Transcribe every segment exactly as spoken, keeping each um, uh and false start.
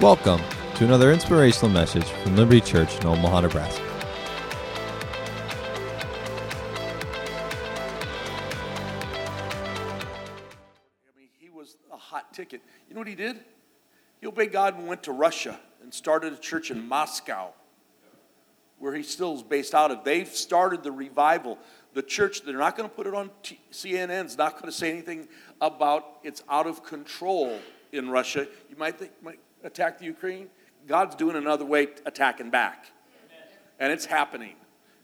Welcome to another inspirational message from Liberty Church in Omaha, Nebraska. I mean, he was a hot ticket. You know what he did? He obeyed God and went to Russia and started a church in Moscow, where he still is based out of. They've started the revival. The church, they're not going to put it on C N N. It's not going to say anything about it's out of control in Russia. You might think, might attack the Ukraine. God's doing another way, attacking back. Amen. And it's happening.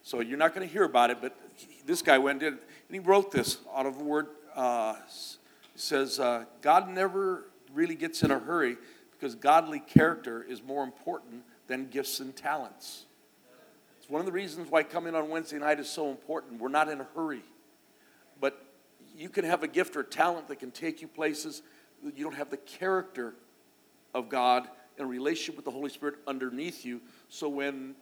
So you're not going to hear about it, but he, this guy went and did it. And he wrote this out of a word. Uh, says, uh, God never really gets in a hurry because godly character is more important than gifts and talents. One of the reasons why coming on Wednesday night is so important. We're not in a hurry. But you can have a gift or a talent that can take you places. You don't have the character of God and relationship with the Holy Spirit underneath you. So when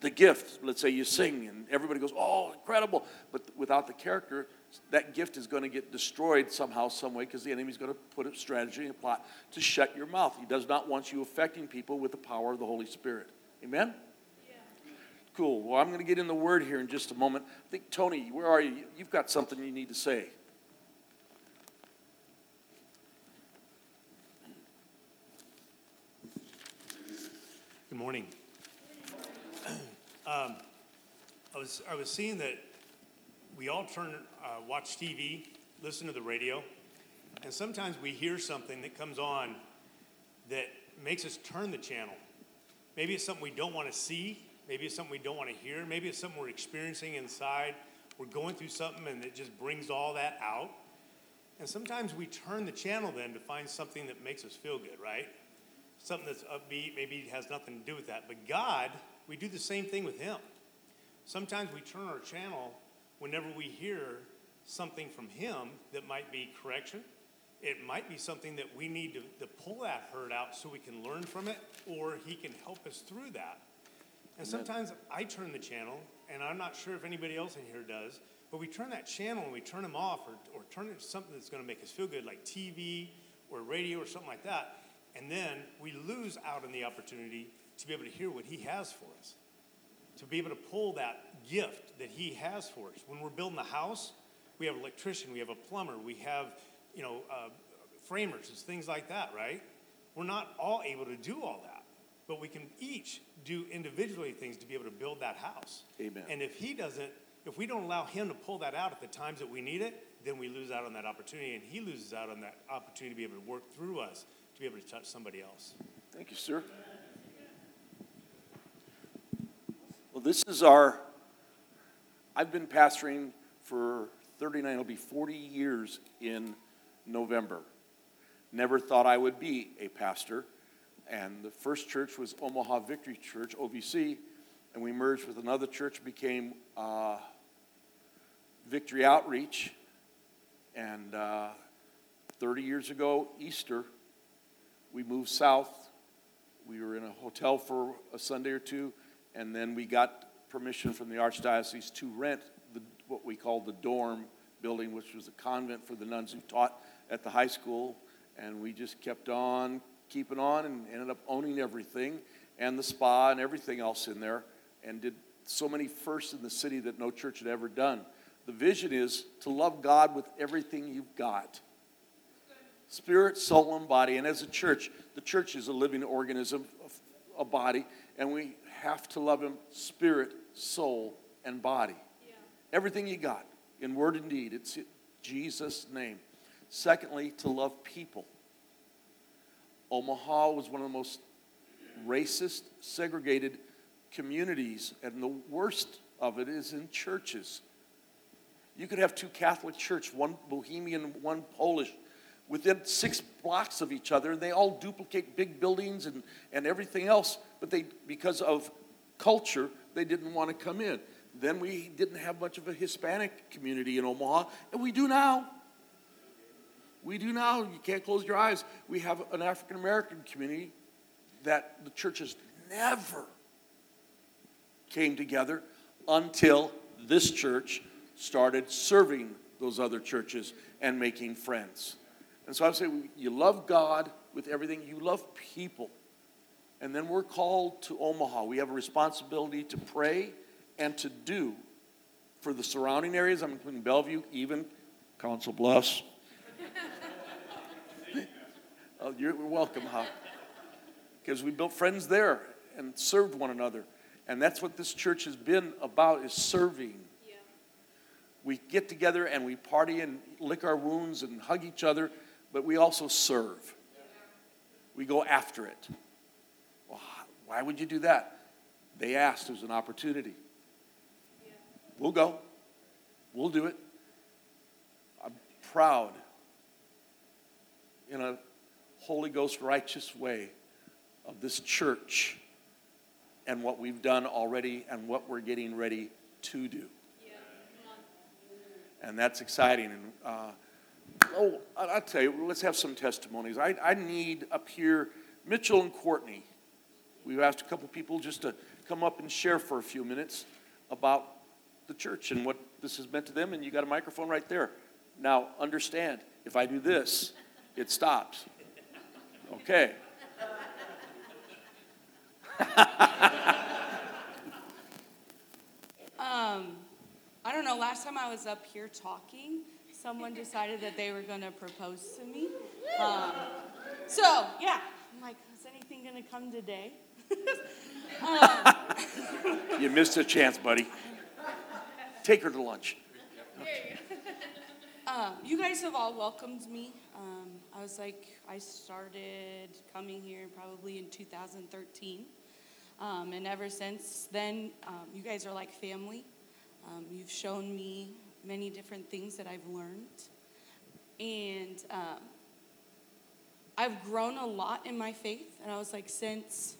the gift, let's say you sing and everybody goes, oh, incredible. But without the character, that gift is going to get destroyed somehow, some way, because the enemy's going to put a strategy and a plot to shut your mouth. He does not want you affecting people with the power of the Holy Spirit. Amen? Cool. Well, I'm going to get in the Word here in just a moment. I think, Tony, where are you? You've got something you need to say. Good morning. Um, I was I was seeing that we all turn uh, watch T V, listen to the radio, and sometimes we hear something that comes on that makes us turn the channel. Maybe it's something we don't want to see. Maybe it's something we don't want to hear. Maybe it's something we're experiencing inside. We're going through something, and it just brings all that out. And sometimes we turn the channel then to find something that makes us feel good, right? Something that's upbeat, maybe it has nothing to do with that. But God, we do the same thing with Him. Sometimes we turn our channel whenever we hear something from Him that might be correction. It might be something that we need to, to pull that hurt out so we can learn from it, or He can help us through that. And sometimes I turn the channel, and I'm not sure if anybody else in here does, but we turn that channel and we turn them off or, or turn it to something that's going to make us feel good, like T V or radio or something like that. And then we lose out on the opportunity to be able to hear what He has for us, to be able to pull that gift that He has for us. When we're building a house, we have an electrician, we have a plumber, we have, you know, uh, framers, it's things like that, right? We're not all able to do all that. But we can each do individually things to be able to build that house. Amen. And if he doesn't, if we don't allow Him to pull that out at the times that we need it, then we lose out on that opportunity, and He loses out on that opportunity to be able to work through us to be able to touch somebody else. Thank you, sir. Well, this is our, I've been pastoring for thirty-nine, it'll be forty years in November. Never thought I would be a pastor. And the first church was Omaha Victory Church, O V C, and we merged with another church, became uh, Victory Outreach. And uh, thirty years ago, Easter, we moved south. We were in a hotel for a Sunday or two, and then we got permission from the Archdiocese to rent the, what we called the dorm building, which was a convent for the nuns who taught at the high school, and we just kept on keeping on and ended up owning everything and the spa and everything else in there, and did so many firsts in the city that no church had ever done. The vision is to love God with everything you've got. Spirit, soul, and body. And as a church, the church is a living organism, a body, and we have to love Him spirit, soul, and body. Yeah. Everything you got in word and deed. It's in Jesus' name. Secondly, to love people. Omaha was one of the most racist, segregated communities, and the worst of it is in churches. You could have two Catholic churches, one Bohemian, one Polish, within six blocks of each other, and they all duplicate big buildings and, and everything else, but they, because of culture, they didn't want to come in. Then we didn't have much of a Hispanic community in Omaha, and we do now. We do now. You can't close your eyes. We have an African-American community that the churches never came together until this church started serving those other churches and making friends. And so I would say you love God with everything. You love people. and then we're called to Omaha. We have a responsibility to pray and to do for the surrounding areas. I'm including Bellevue, even Council Bluffs. Oh, you're welcome, huh? Because we built friends there and served one another. And that's what this church has been about, is serving. Yeah. We get together and we party and lick our wounds and hug each other, but we also serve. Yeah. We go after it. Well, why would you do that? They asked. It was an opportunity. Yeah. We'll go. We'll do it. I'm proud, in a Holy Ghost righteous way, of this church and what we've done already and what we're getting ready to do. Yeah. And that's exciting. And uh, oh, I'll tell you, let's have some testimonies. I, I need up here Mitchell and Courtney. We've asked a couple people just to come up and share for a few minutes about the church and what this has meant to them. And you got a microphone right there. Now, understand, if I do this, it stops. Okay. um, I don't know, last time I was up here talking, someone decided that they were going to propose to me. Um, so, yeah, I'm like, is anything going to come today? um, you missed a chance, buddy. Take her to lunch. Okay. Um, you guys have all welcomed me. Um, I was like, I started coming here probably in two thousand thirteen. Um, and ever since then, um, you guys are like family. Um, you've shown me many different things that I've learned. And um, I've grown a lot in my faith. And I was like, since,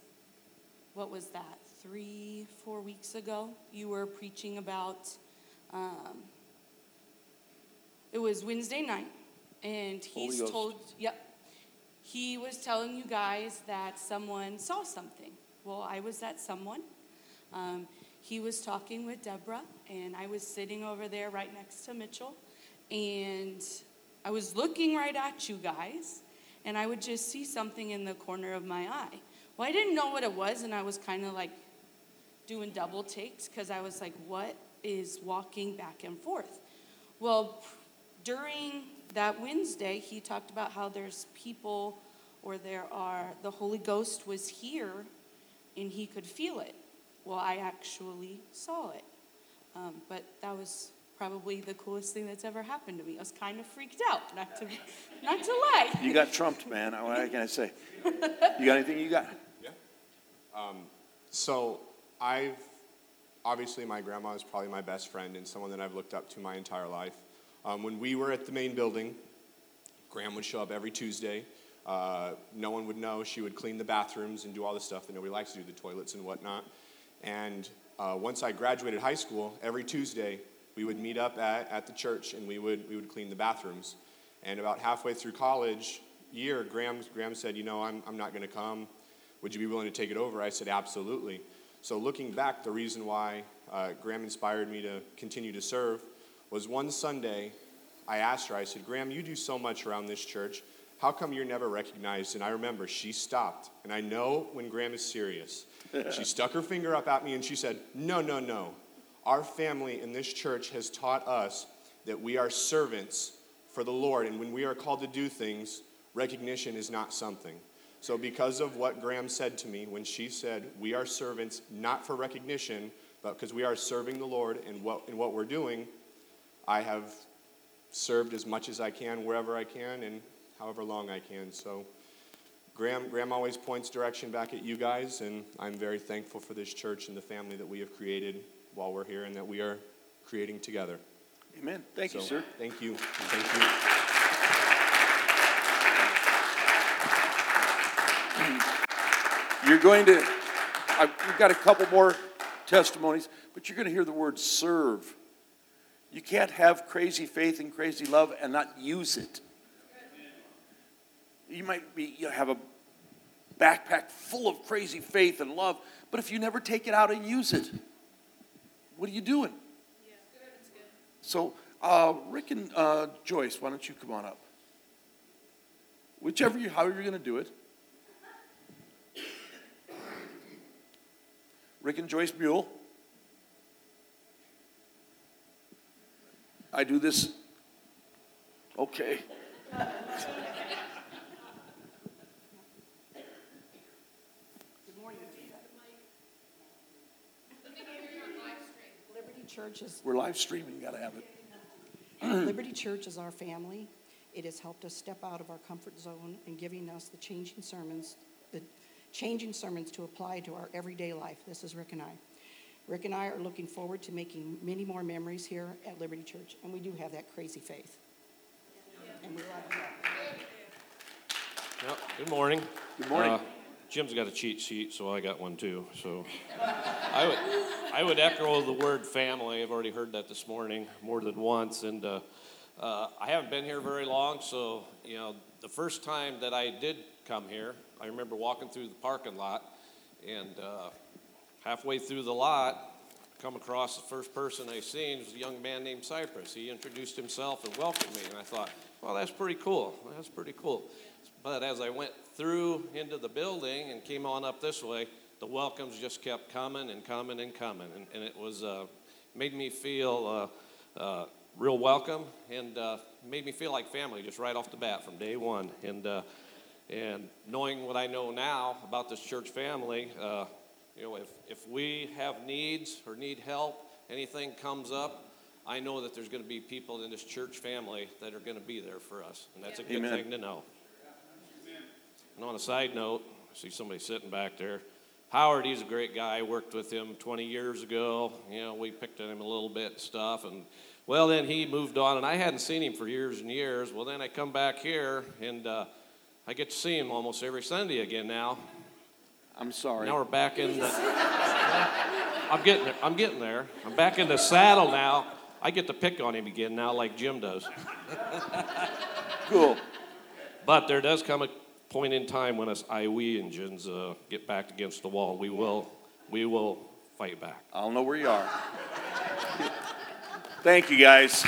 what was that, three, four weeks ago, you were preaching about, um, it was Wednesday night. And he's told, yep, he was telling you guys that someone saw something. Well, I was that someone. Um, he was talking with Deborah, and I was sitting over there right next to Mitchell. And I was looking right at you guys, and I would just see something in the corner of my eye. Well, I didn't know what it was, and I was kind of like doing double takes because I was like, what is walking back and forth? Well, during that Wednesday, he talked about how there's people or there are, the Holy Ghost was here, and he could feel it. Well, I actually saw it. Um, but that was probably the coolest thing that's ever happened to me. I was kind of freaked out, not to not to lie. You got trumped, man. What can I say? You got anything you got? Yeah. Um, so I've, obviously my grandma is probably my best friend and someone that I've looked up to my entire life. Um, when we were at the main building, Graham would show up every Tuesday. Uh, no one would know. She would clean the bathrooms and do all the stuff that nobody likes to do, the toilets and whatnot. And uh, once I graduated high school, every Tuesday we would meet up at, at the church and we would we would clean the bathrooms. And about halfway through college year, Graham Graham said, you know, I'm I'm not going to come. Would you be willing to take it over? I said, absolutely. So looking back, the reason why uh, Graham inspired me to continue to serve was one Sunday I asked her, I said, Graham, you do so much around this church. How come you're never recognized? And I remember she stopped. And I know when Graham is serious. She stuck her finger up at me and she said, no, no, no. Our family in this church has taught us that we are servants for the Lord. And when we are called to do things, recognition is not something. So because of what Graham said to me, when she said, we are servants not for recognition, but because we are serving the Lord in what, in what we're doing, I have served as much as I can, wherever I can, and however long I can. So Graham, Graham always points direction back at you guys, and I'm very thankful for this church and the family that we have created while we're here and that we are creating together. Amen. Thank so, you, sir. Thank you. Thank you. You're going to, I've, we've got a couple more testimonies, but you're going to hear the word serve. You can't have crazy faith and crazy love and not use it. You might be you have a backpack full of crazy faith and love, but if you never take it out and use it, what are you doing? Yeah, it's good. So uh, Rick and uh, Joyce, why don't you come on up? Whichever you, however you're going to do it. Rick and Joyce Buell. I do this. Okay. Good morning. Liberty Church is. We're live streaming. Got to have it. Liberty Church is our family. It has helped us step out of our comfort zone and giving us the changing sermons, the changing sermons to apply to our everyday life. This is Rick and I. Rick and I are looking forward to making many more memories here at Liberty Church, and we do have that crazy faith. And we love that. Well, good morning. Good morning. Uh, Jim's got a cheat sheet, so I got one too. So I would, I would echo the word family. I've already heard that this morning more than once, and. Uh, Uh, I haven't been here very long, so, you know, the first time that I did come here, I remember walking through the parking lot, and uh, halfway through the lot, come across the first person I seen was a young man named Cypress. He introduced himself and welcomed me, and I thought, well, that's pretty cool. That's pretty cool. But as I went through into the building and came on up this way, the welcomes just kept coming and coming and coming, and, and it was uh, made me feel uh, uh, real welcome, and uh, made me feel like family just right off the bat from day one. And uh, and knowing what I know now about this church family, uh, you know, if, if we have needs or need help, anything comes up, I know that there's going to be people in this church family that are going to be there for us, and that's a good Amen. Thing to know. And on a side note, I see somebody sitting back there. Howard, he's a great guy. I worked with him twenty years ago. You know, we picked on him a little bit and stuff, and well, then he moved on, and I hadn't seen him for years and years. Well, then I come back here, and uh, I get to see him almost every Sunday again now. I'm sorry. Now we're back in the... I'm getting there. I'm getting there. I'm back in the saddle now. I get to pick on him again now like Jim does. Cool. But there does come a point in time when us I W E engines uh, get backed against the wall. We will, we will fight back. I don't know where you are. Thank you, guys.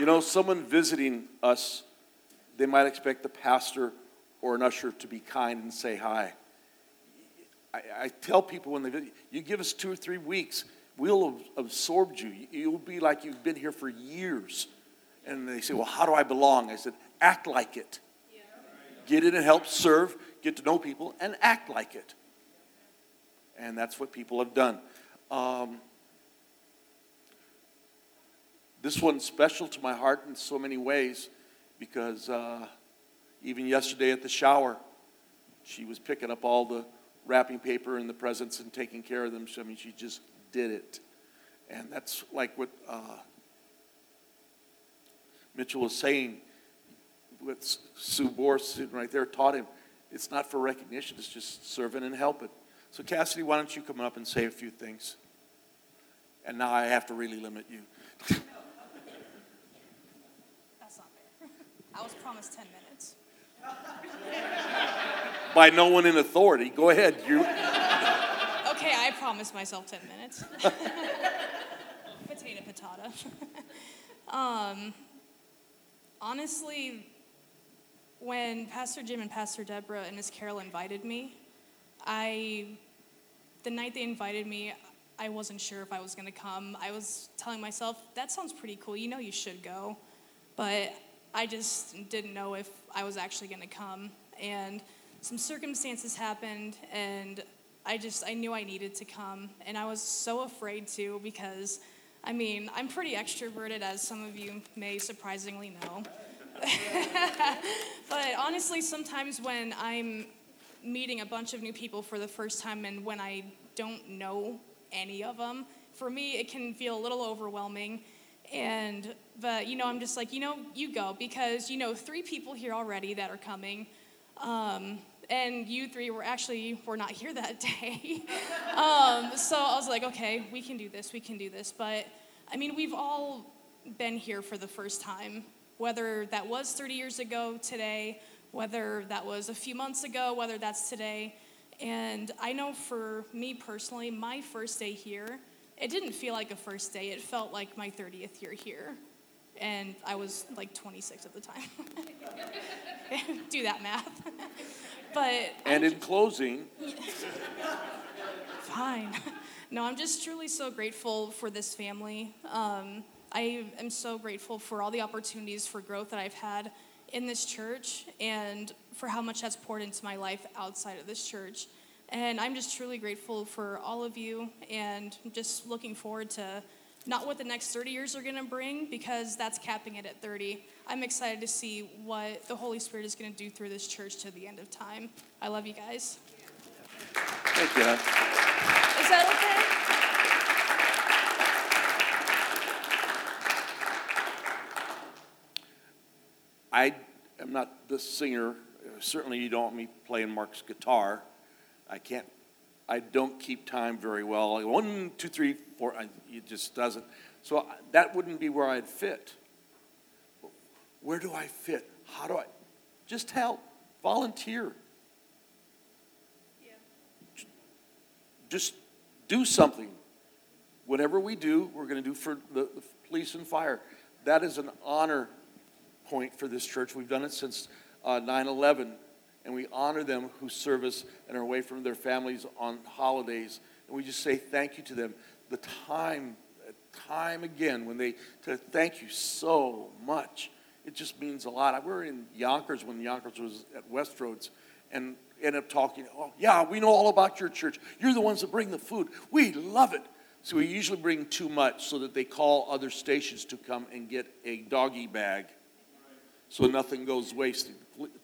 You know, someone visiting us, they might expect the pastor or an usher to be kind and say hi. I, I tell people when they visit, you give us two or three weeks, we'll ab- absorb you. You'll be like you've been here for years. And they say, well, how do I belong? I said, act like it. Yeah. Get in and help serve, get to know people, and act like it. And that's what people have done. Um, this one's special to my heart in so many ways because uh, even yesterday at the shower, she was picking up all the wrapping paper and the presents and taking care of them. I mean, she just did it. And that's like what uh, Mitchell was saying, what Sue Boer sitting right there taught him. It's not for recognition. It's just serving and helping. So, Cassidy, why don't you come up and say a few things? And now I have to really limit you. That's not fair. I was promised ten minutes. By no one in authority. Go ahead. You. Okay, I promised myself ten minutes. Potato, patata. um, honestly, when Pastor Jim and Pastor Deborah and Miss Carol invited me, I, the night they invited me, I wasn't sure if I was going to come. I was telling myself, that sounds pretty cool. You know you should go. But I just didn't know if I was actually going to come. And some circumstances happened, and I just, I knew I needed to come. And I was so afraid to because, I mean, I'm pretty extroverted, as some of you may surprisingly know. But honestly, sometimes when I'm meeting a bunch of new people for the first time, and when I don't know any of them, for me it can feel a little overwhelming. And but you know, I'm just like, you know, you go, because you know three people here already that are coming, um, and you three were actually were not here that day. um, so I was like, okay, we can do this, we can do this. But I mean, we've all been here for the first time, whether that was thirty years ago today. Whether that was a few months ago, whether that's today. And I know for me personally, my first day here, it didn't feel like a first day. It felt like my thirtieth year here. and I was like twenty-six at the time. Do that math. But and I'm, in closing. Fine. No, I'm just truly so grateful for this family. Um, I am so grateful for all the opportunities for growth that I've had in this church and for how much that's poured into my life outside of this church. And I'm just truly grateful for all of you and just looking forward to not what the next thirty years are going to bring, because that's capping it at thirty. I'm excited to see what the Holy Spirit is going to do through this church to the end of time. I love you guys. Thank you. Is that okay? I am not the singer. Certainly you don't want me playing Mark's guitar. I can't, I don't keep time very well. Like one, two, three, four, I, it just doesn't. So I, that wouldn't be where I'd fit. Where do I fit? How do I? Just help. Volunteer. Yeah. Just do something. Whatever we do, we're going to do for the, the police and fire. That is an honor point for this church. We've done it since uh, nine eleven. And we honor them who serve us and are away from their families on holidays. And we just say thank you to them. The time, time again, when they to thank you so much. It just means a lot. We were in Yonkers when Yonkers was at Westroads and ended up talking, oh, yeah, we know all about your church. You're the ones that bring the food. We love it. So we usually bring too much so that they call other stations to come and get a doggy bag so nothing goes wasted.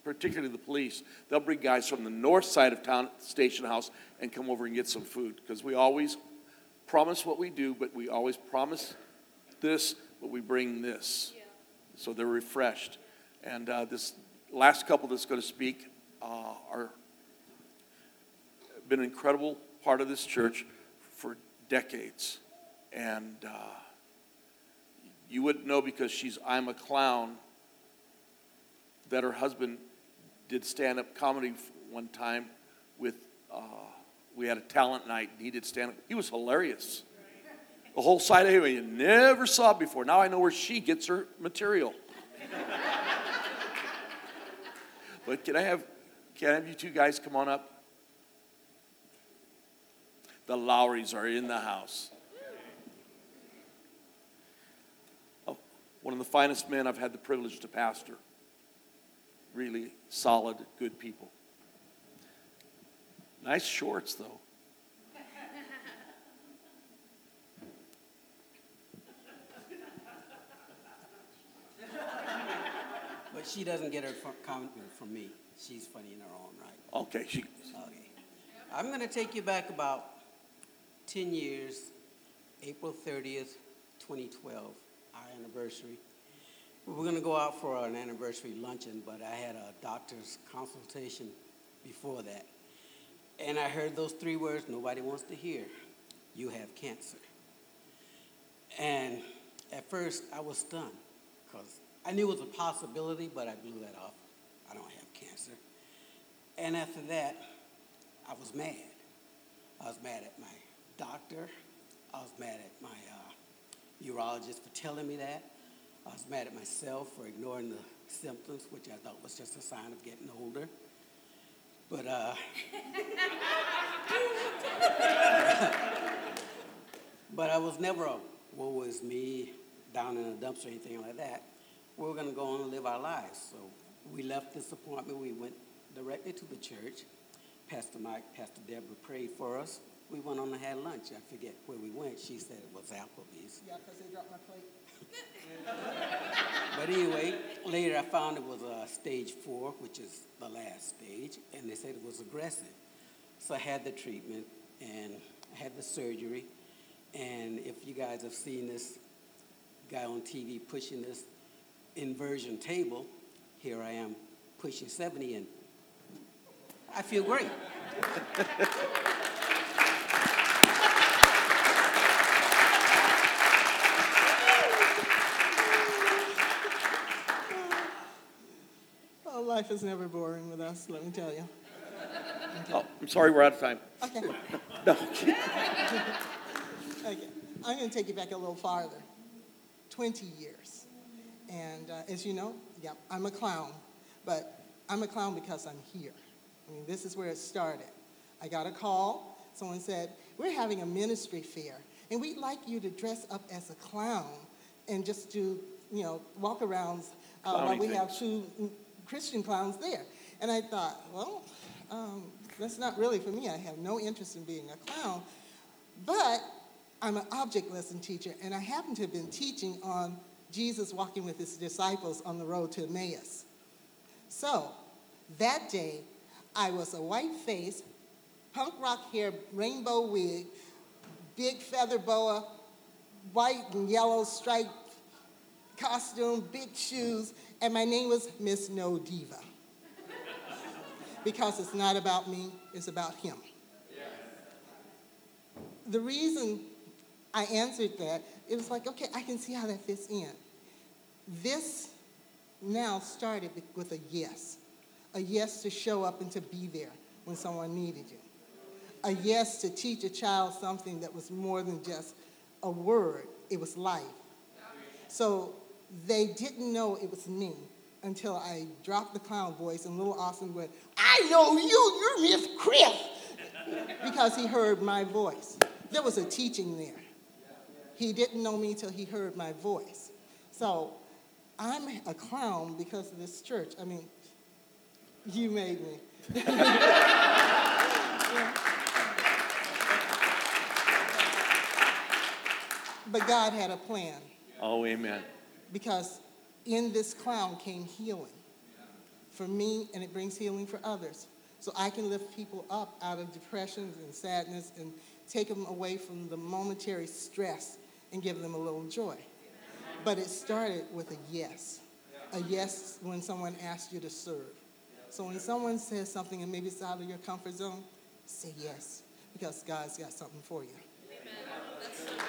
Particularly the police, they'll bring guys from the north side of town at the station house and come over and get some food, because we always promise what we do, but we always promise this, but we bring this. Yeah. So they're refreshed. And uh, this last couple that's going to speak uh, are been an incredible part of this church for decades. And uh, you wouldn't know, because she's I'm a Clown, that her husband did stand-up comedy one time with, uh, we had a talent night, and he did stand-up. He was hilarious. The whole side of him you never saw before. Now I know where she gets her material. But can I have, can I have you two guys come on up? The Lowrys are in the house. Oh, one of the finest men I've had the privilege to pastor. Really solid, good people. Nice shorts, though. But she doesn't get her compliment from me. She's funny in her own right. Okay. She... Okay. I'm going to take you back about ten years, April thirtieth, twenty twelve, our anniversary. We were going to go out for an anniversary luncheon, but I had a doctor's consultation before that. And I heard those three words nobody wants to hear: you have cancer. And at first, I was stunned, because I knew it was a possibility, but I blew that off. I don't have cancer. And after that, I was mad. I was mad at my doctor. I was mad at my uh, urologist for telling me that. I was mad at myself for ignoring the symptoms, which I thought was just a sign of getting older. But uh, but I was never a woe is me, down in the dumps or anything like that. We were going to go on and live our lives. So we left this appointment. We went directly to the church. Pastor Mike, Pastor Deborah prayed for us. We went on and had lunch. I forget where we went. She said it was Applebee's. Yeah, because they dropped my plate. But anyway, later I found it was uh, stage four, which is the last stage, and they said it was aggressive. So I had the treatment, and I had the surgery, and if you guys have seen this guy on T V pushing this inversion table, here I am pushing seventy, and I feel great. Life is never boring with us, let me tell you. Okay. Oh, I'm sorry, we're out of time. Okay. No. Okay. I'm going to take you back a little farther. twenty years. And uh, as you know, yeah, I'm a clown, but I'm a clown because I'm here. I mean, this is where it started. I got a call. Someone said, we're having a ministry fair, and we'd like you to dress up as a clown and just do, you know, walk arounds uh, while we things. have two Christian clowns there. And I thought, well, um, that's not really for me. I have no interest in being a clown, but I'm an object lesson teacher, and I happen to have been teaching on Jesus walking with his disciples on the road to Emmaus. So that day, I was a white-faced, punk rock hair, rainbow wig, big feather boa, white and yellow striped costume, big shoes, and my name was Miss No Diva. Because it's not about me, it's about him. Yes. The reason I answered that, it was like, okay, I can see how that fits in. This now started with a yes. A yes to show up and to be there when someone needed you. A yes to teach a child something that was more than just a word, it was life. So they didn't know it was me until I dropped the clown voice and little Austin went, I know you, you're Miss Criff, because he heard my voice. There was a teaching there. He didn't know me till he heard my voice. So I'm a clown because of this church. I mean, you made me. Yeah. But God had a plan. Oh, amen. Because in this clown came healing for me, and it brings healing for others. So I can lift people up out of depressions and sadness and take them away from the momentary stress and give them a little joy. But it started with a yes. A yes when someone asked you to serve. So when someone says something and maybe it's out of your comfort zone, say yes, because God's got something for you. Amen. That's so good.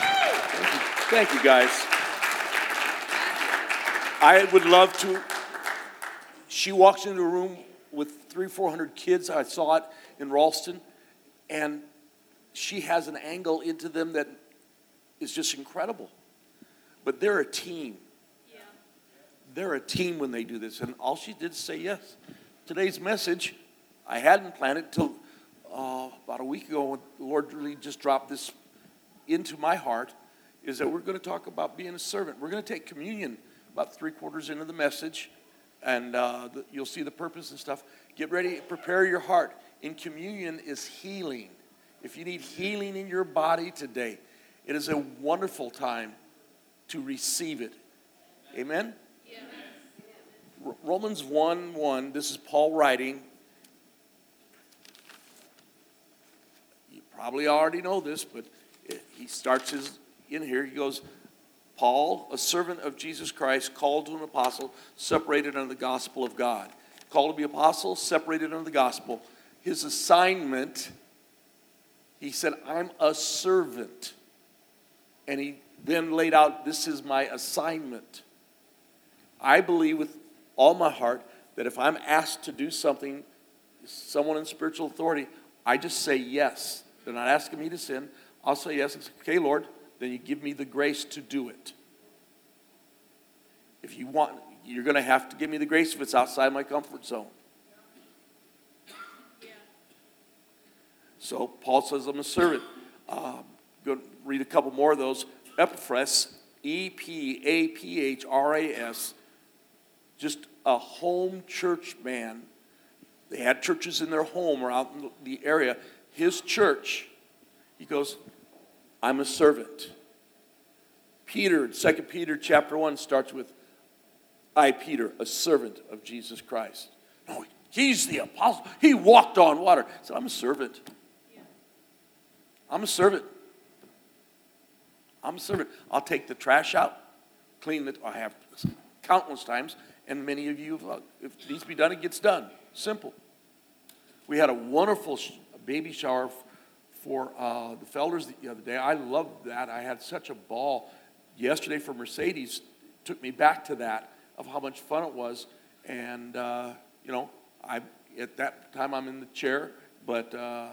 Thank you. Thank you, guys. I would love to. She walks into a room with three, four hundred kids. I saw it in Ralston, and she has an angle into them that is just incredible. But they're a team. They're a team when they do this. And all she did is say yes. Today's message, I hadn't planned it until uh, about a week ago when the Lord really just dropped this into my heart, is that we're going to talk about being a servant. We're going to take communion about three quarters into the message, and uh, the, you'll see the purpose and stuff. Get ready, prepare your heart. In communion is healing. If you need healing in your body today, it is a wonderful time to receive it. Amen? Romans one one, this is Paul writing. You probably already know this, but it, he starts his in here. He goes, Paul, a servant of Jesus Christ, called to an apostle, separated under the gospel of God. Called to be apostle, separated under the gospel. His assignment, he said, I'm a servant. And he then laid out, this is my assignment. I believe with all my heart that if I'm asked to do something, someone in spiritual authority, I just say yes. They're not asking me to sin. I'll say yes. And say, okay, Lord, then you give me the grace to do it. If you want, you're going to have to give me the grace if it's outside my comfort zone. Yeah. So Paul says, I'm a servant. Uh, go read a couple more of those. Epaphras, E P A P H R A S, just a home church man. They had churches in their home or out in the area. His church, he goes, I'm a servant. Peter, Second Peter chapter one starts with, I, Peter, a servant of Jesus Christ. No, he's the apostle. He walked on water. He said, I'm a servant. Yeah. I'm a servant. I'm a servant. I'll take the trash out, clean it. I have countless times. And many of you, have, if it needs to be done, it gets done. Simple. We had a wonderful sh- baby shower f- for uh, the Felders the other day. I loved that. I had such a ball. Yesterday for Mercedes took me back to that, of how much fun it was. And, uh, you know, I at that time I'm in the chair, but uh,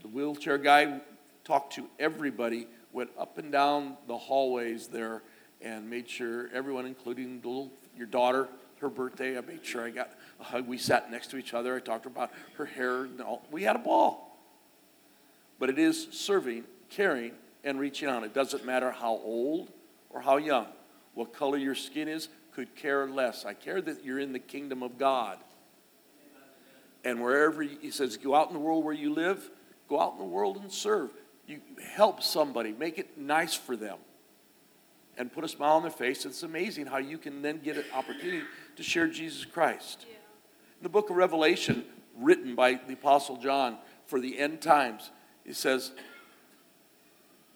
the wheelchair guy talked to everybody, went up and down the hallways there, and made sure everyone, including the little, your daughter, her birthday, I made sure I got a hug. We sat next to each other. I talked about her hair. No, we had a ball. But it is serving, caring, and reaching out. It doesn't matter how old or how young, what color your skin is, could care less. I care that you're in the kingdom of God. And wherever, he says, go out in the world where you live, go out in the world and serve. You help somebody, make it nice for them, and put a smile on their face. It's amazing how you can then get an opportunity to share Jesus Christ. Yeah. In the book of Revelation, written by the Apostle John for the end times, it says,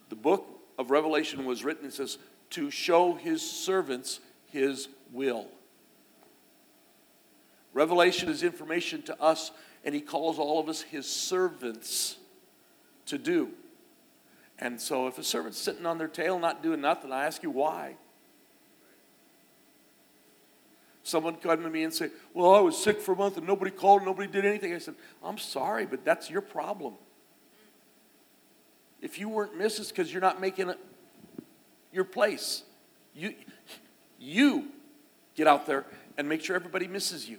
the book of Revelation was written, it says, to show his servants his will. Revelation is information to us, and he calls all of us his servants to do. And so if a servant's sitting on their tail not doing nothing, I ask you why. Someone come to me and say, well, I was sick for a month and nobody called, nobody did anything. I said, I'm sorry, but that's your problem. If you weren't missed, it's because you're not making it your place. You, you get out there and make sure everybody misses you.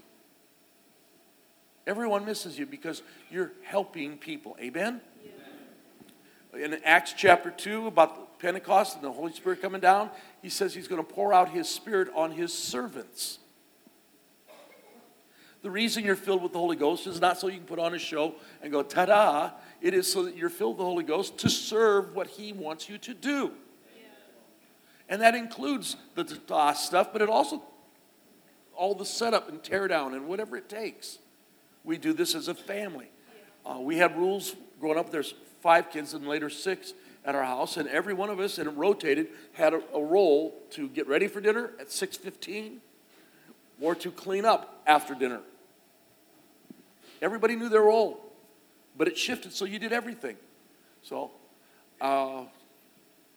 Everyone misses you because you're helping people. Amen? Yeah. In Acts chapter two, about Pentecost and the Holy Spirit coming down, he says he's going to pour out his Spirit on his servants. The reason you're filled with the Holy Ghost is not so you can put on a show and go, ta-da. It is so that you're filled with the Holy Ghost to serve what he wants you to do. Yeah. And that includes the ta-da stuff, but it also, all the setup and tear down and whatever it takes. We do this as a family. Uh, we had rules growing up. There's five kids and later six at our house, and every one of us, and it rotated, had a, a role to get ready for dinner at six fifteen or to clean up after dinner. Everybody knew their role, but it shifted, so you did everything. So uh,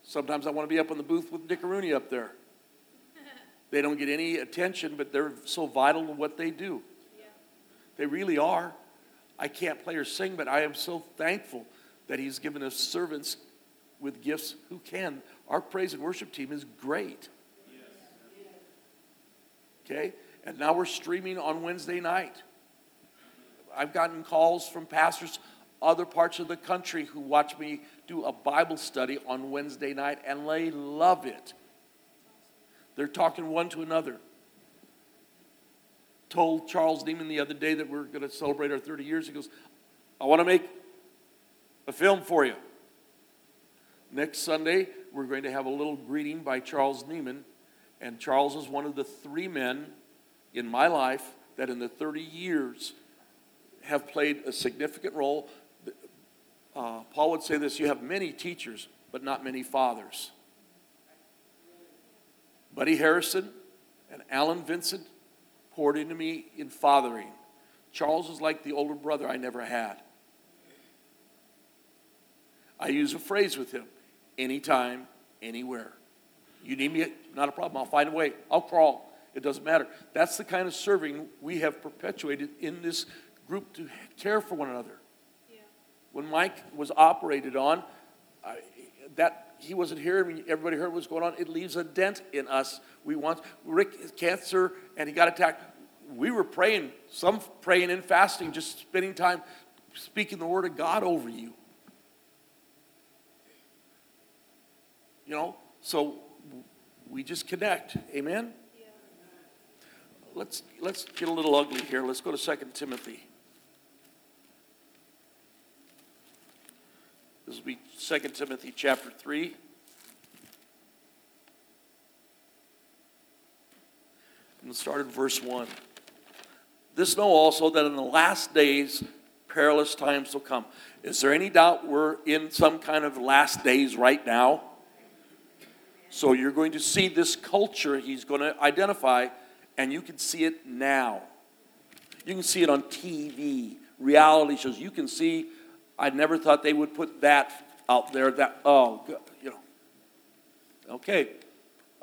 sometimes I want to be up in the booth with Nick Rooney up there. They don't get any attention, but they're so vital to what they do. Yeah. They really are. I can't play or sing, but I am so thankful that he's given us servants with gifts who can. Our praise and worship team is great. Yes. Okay? And now we're streaming on Wednesday night. I've gotten calls from pastors other parts of the country who watch me do a Bible study on Wednesday night, and they love it. They're talking one to another. Told Charles Nieman the other day that we're going to celebrate our thirty years. He goes, I want to make a film for you. Next Sunday, we're going to have a little greeting by Charles Nieman. And Charles is one of the three men in my life that in the thirty years have played a significant role. Uh, Paul would say this, you have many teachers, but not many fathers. Buddy Harrison and Alan Vincent poured into me in fathering. Charles was like the older brother I never had. I use a phrase with him, anytime, anywhere. You need me, not a problem, I'll find a way, I'll crawl, it doesn't matter. That's the kind of serving we have perpetuated in this group to care for one another. Yeah. When Mike was operated on, I, that... he wasn't here. I mean, everybody heard what was going on. It leaves a dent in us. We want Rick had cancer, and he got attacked. We were praying, some praying and fasting, just spending time speaking the word of God over you. You know, so we just connect. Amen. Yeah. Let's let's get a little ugly here. Let's go to Second Timothy. This will be Second Timothy chapter three. And we'll start in verse one. This know also that in the last days perilous times will come. Is there any doubt we're in some kind of last days right now? So you're going to see this culture he's going to identify, and you can see it now. You can see it on T V, reality shows. You can see... I never thought they would put that out there, that, oh, you know. Okay.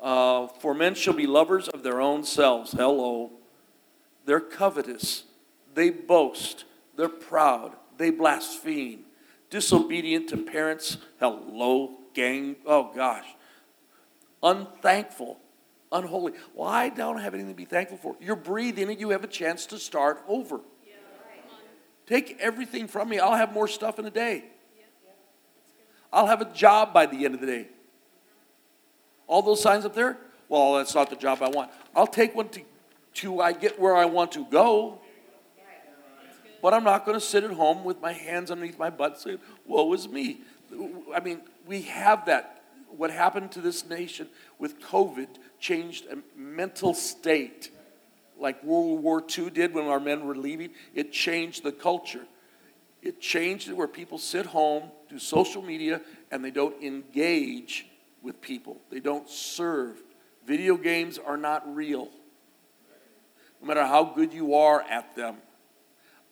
Uh, For men shall be lovers of their own selves. Hello. They're covetous. They boast. They're proud. They blaspheme. Disobedient to parents. Hello, gang. Oh, gosh. unthankful, unholy. Well, I don't have anything to be thankful for. You're breathing and you have a chance to start over. Yeah, right. Take everything from me. I'll have more stuff in a day. Yeah, yeah. I'll have a job by the end of the day. All those signs up there? Well, that's not the job I want. I'll take one to, to I get where I want to go. But I'm not going to sit at home with my hands underneath my butt saying, woe is me. I mean, we have that. What happened to this nation with COVID changed a mental state. Like World War Two did when our men were leaving, it changed the culture. It changed it where people sit home, do social media, and they don't engage with people. They don't serve. Video games are not real. No matter how good you are at them.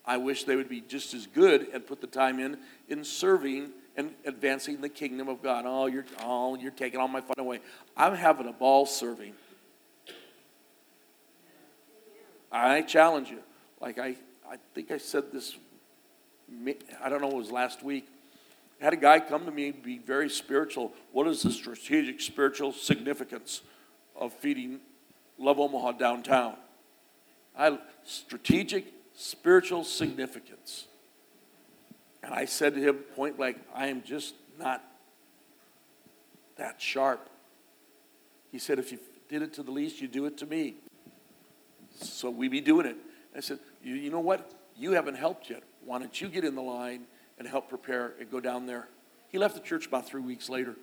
I wish they would be just as good and put the time in in serving and advancing the kingdom of God. Oh, you're oh, you're taking all my fun away. I'm having a ball serving. I challenge you. Like I, I think I said this, I don't know, it was last week. I had a guy come to me and be very spiritual. What is the strategic spiritual significance of feeding Love Omaha downtown? I strategic spiritual significance. And I said to him point blank, I am just not that sharp. He said, if you did it to the least, you do it to me. So we be doing it. I said, you, you know what? You haven't helped yet. Why don't you get in the line and help prepare and go down there? He left the church about three weeks later.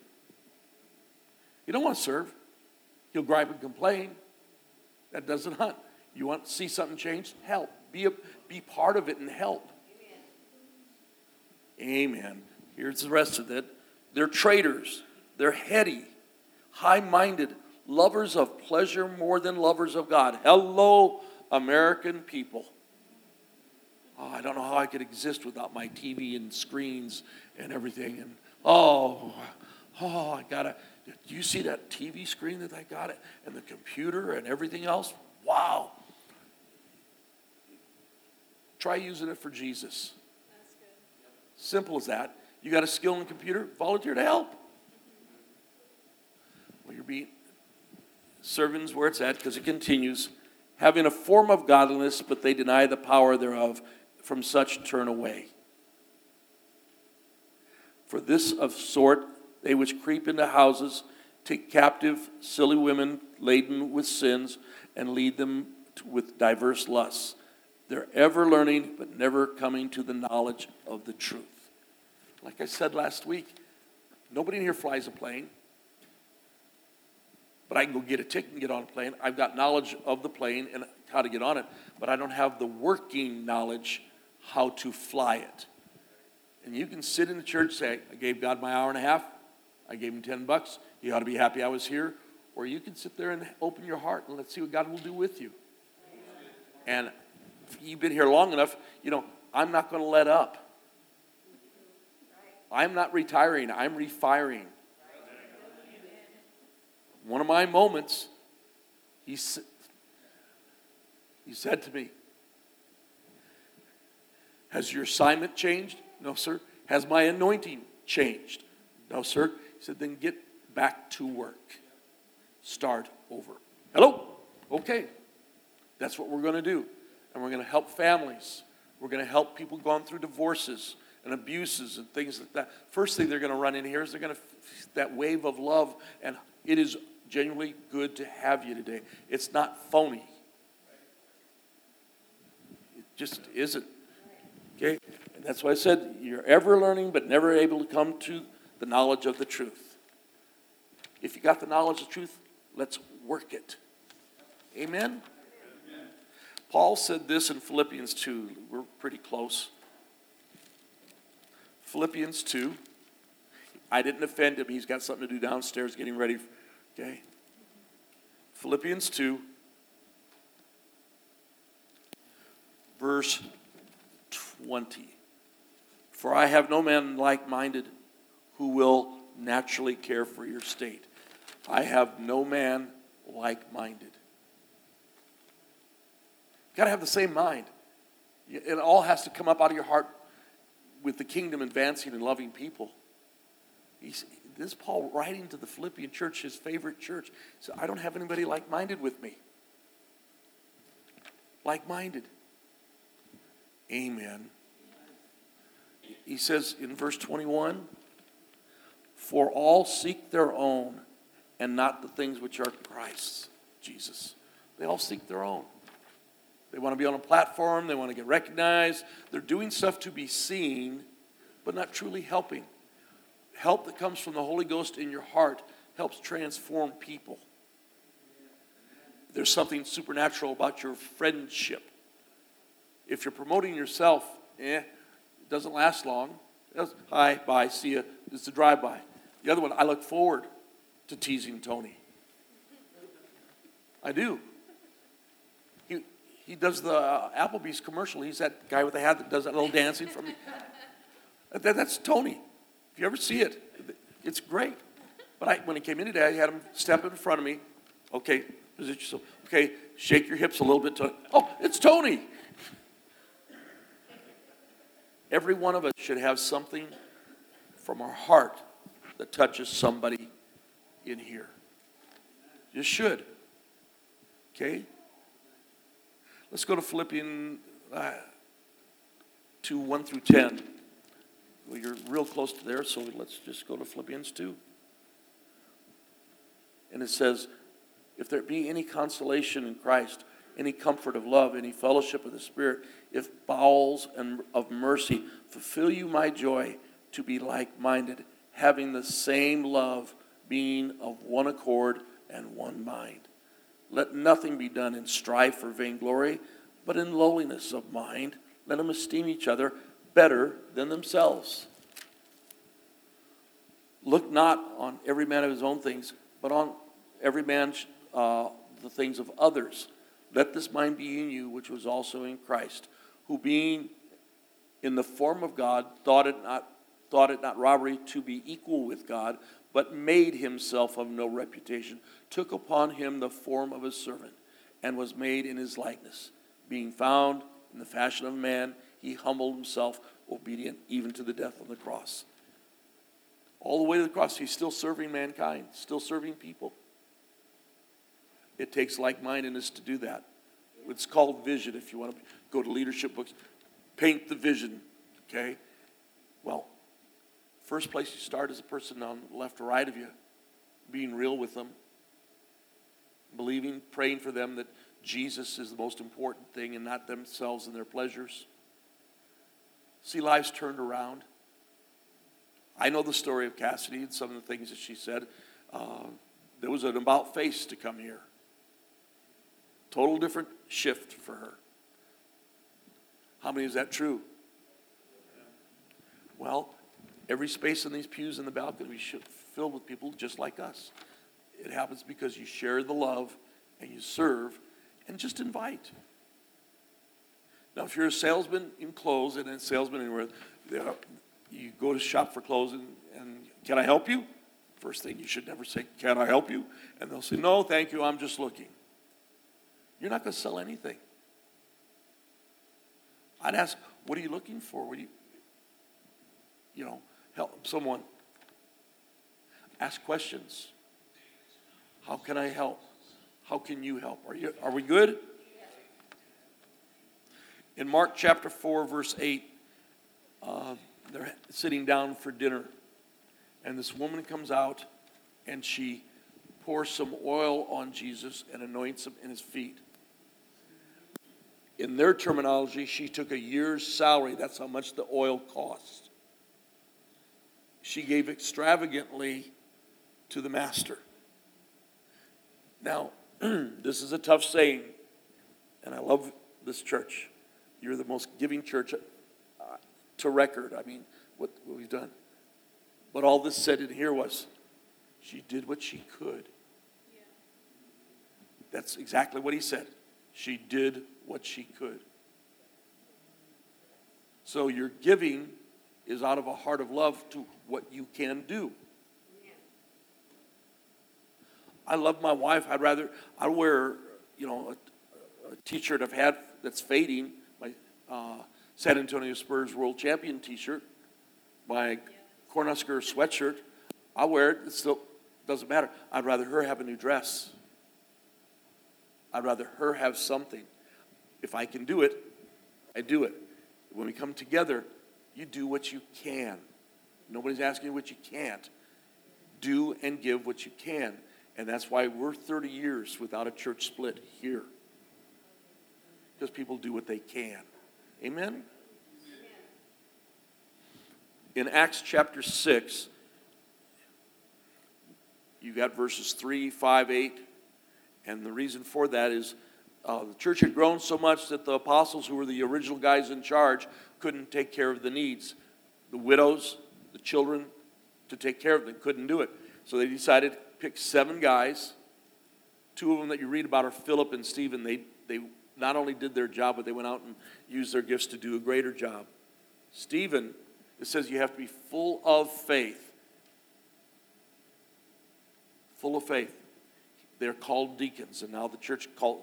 You don't want to serve. He'll gripe and complain. That doesn't hunt. You want to see something change? Help. Be a, be part of it and help. Amen. Amen. Here's the rest of it. They're traitors. They're heady, high-minded, lovers of pleasure more than lovers of God. Hello, American people. Oh, I don't know how I could exist without my T V and screens and everything. And oh, oh, I gotta. Do you see that T V screen that I got? And the computer and everything else? Wow. Try using it for Jesus. That's good. Simple as that. You got a skill in the computer? Volunteer to help. Well, you're being servants where it's at because it continues. Having a form of godliness, but they deny the power thereof. From such turn away. For this of sort, they which creep into houses, take captive silly women laden with sins, and lead them to, with diverse lusts. They're ever learning, but never coming to the knowledge of the truth. Like I said last week, nobody in here flies a plane. But I can go get a ticket and get on a plane. I've got knowledge of the plane and how to get on it. But I don't have the working knowledge how to fly it. And you can sit in the church and say, I gave God my hour and a half. I gave him ten bucks. You ought to be happy I was here. Or you can sit there and open your heart and let's see what God will do with you. And you've been here long enough, you know, I'm not going to let up. I'm not retiring. I'm refiring. One of my moments, he, he said to me, has your assignment changed? No, sir. Has my anointing changed? No, sir. He said, then get back to work. Start over. Hello? Okay. That's what we're going to do. And we're going to help families. We're going to help people going through divorces and abuses and things like that. First thing they're going to run in here is they're going to, f- that wave of love. And it is genuinely good to have you today. It's not phony. It just isn't. Okay? And that's why I said you're ever learning but never able to come to the knowledge of the truth. If you got the knowledge of the truth, let's work it. Amen? Paul said this in Philippians two. We're pretty close. Philippians two. I didn't offend him. He's got something to do downstairs getting ready. Okay. Philippians two. Verse twenty. For I have no man like-minded who will naturally care for your state. I have no man like-minded. Got to have the same mind. It all has to come up out of your heart with the kingdom advancing and loving people. He's, This is Paul writing to the Philippian church, his favorite church. So I don't have anybody like-minded with me. Like-minded. Amen. He says in verse twenty-one, for all seek their own and not the things which are Christ's, Jesus. They all seek their own. They want to be on a platform. They want to get recognized. They're doing stuff to be seen, but not truly helping. Help that comes from the Holy Ghost in your heart helps transform people. There's something supernatural about your friendship. If you're promoting yourself, eh, it doesn't last long. Hi, bye, see ya. It's a drive-by. The other one, I look forward to teasing Tony. I do. He he does the uh, Applebee's commercial. He's that guy with the hat that does that little dancing from me. That, that's Tony. If you ever see it, it's great. But I, when he came in today, I had him step in front of me. Okay, position yourself. Okay, shake your hips a little bit. Tony. Oh, it's Tony. Every one of us should have something from our heart that touches somebody in here. You should. Okay? Let's go to Philippians uh, two, one through ten. Well, you're real close to there, so let's just go to Philippians two. And it says, if there be any consolation in Christ, any comfort of love, any fellowship of the Spirit, if bowels and of mercy, fulfill you my joy to be like-minded, having the same love, being of one accord and one mind. Let nothing be done in strife or vainglory, but in lowliness of mind. Let them esteem each other better than themselves. Look not on every man of his own things, but on every man uh, the things of others. Let this mind be in you, which was also in Christ, who being in the form of God, thought it not, thought it not robbery to be equal with God, but made himself of no reputation, took upon him the form of a servant, and was made in his likeness. Being found in the fashion of man, he humbled himself, obedient even to the death on the cross. All the way to the cross, he's still serving mankind, still serving people. It takes like-mindedness to do that. It's called vision. If you want to go to leadership books, paint the vision, okay? Well, first place you start is the person on the left or right of you, being real with them, believing, praying for them that Jesus is the most important thing and not themselves and their pleasures. See lives turned around. I know the story of Cassidy and some of the things that she said. Uh, there was an about face to come here. Total different shift for her. How many is that true? Well, every space in these pews and the balcony is filled with people just like us. It happens because you share the love and you serve and just invite. Now, if you're a salesman in clothes and a salesman anywhere, you go to shop for clothes and, and can I help you? First thing, you should never say, can I help you? And they'll say, no, thank you, I'm just looking. You're not going to sell anything. I'd ask, what are you looking for? What do you, you know, help someone. Ask questions. How can I help? How can you help? Are you? Are we good? In Mark chapter four, verse eight, uh, they're sitting down for dinner. And this woman comes out, and she pours some oil on Jesus and anoints him in his feet. In their terminology, she took a year's salary. That's how much the oil costs. She gave extravagantly to the master. Now, this is a tough saying, and I love this church. You're the most giving church uh, to record. I mean, what, what we've done. But all this said in here was, she did what she could. Yeah. That's exactly what he said. She did what she could. So you're giving is out of a heart of love to what you can do. Yeah. I love my wife. I'd rather, I wear, you know, a, a t-shirt I've had that's fading, my uh, San Antonio Spurs World Champion t-shirt, my yeah. Cornhusker sweatshirt. I'll wear it. It still doesn't matter. I'd rather her have a new dress. I'd rather her have something. If I can do it, I do it. When we come together, you do what you can. Nobody's asking you what you can't. Do and give what you can. And that's why we're thirty years without a church split here. Because people do what they can. Amen? In Acts chapter six, you got verses three, five, eight. And the reason for that is uh, the church had grown so much that the apostles, who were the original guys in charge, couldn't take care of the needs. The widows, the children, to take care of them, couldn't do it. So they decided to pick seven guys. Two of them that you read about are Philip and Stephen. They, they not only did their job, but they went out and used their gifts to do a greater job. Stephen, it says you have to be full of faith. Full of faith. They're called deacons, and now the church called.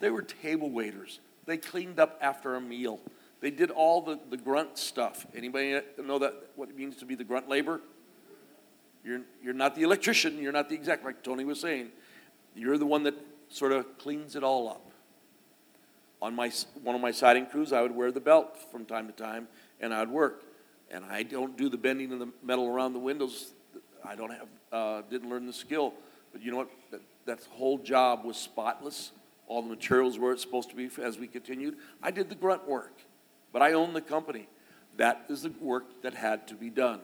They were table waiters. They cleaned up after a meal. They did all the, the grunt stuff. Anybody know that what it means to be the grunt labor? You're you're not the electrician. You're not the exact, like Tony was saying. You're the one that sort of cleans it all up. On my one of my siding crews, I would wear the belt from time to time, and I'd work. And I don't do the bending of the metal around the windows. I don't have uh, didn't learn the skill. But you know what? That, that whole job was spotless. All the materials were supposed to be as we continued. I did the grunt work, but I owned the company. That is the work that had to be done.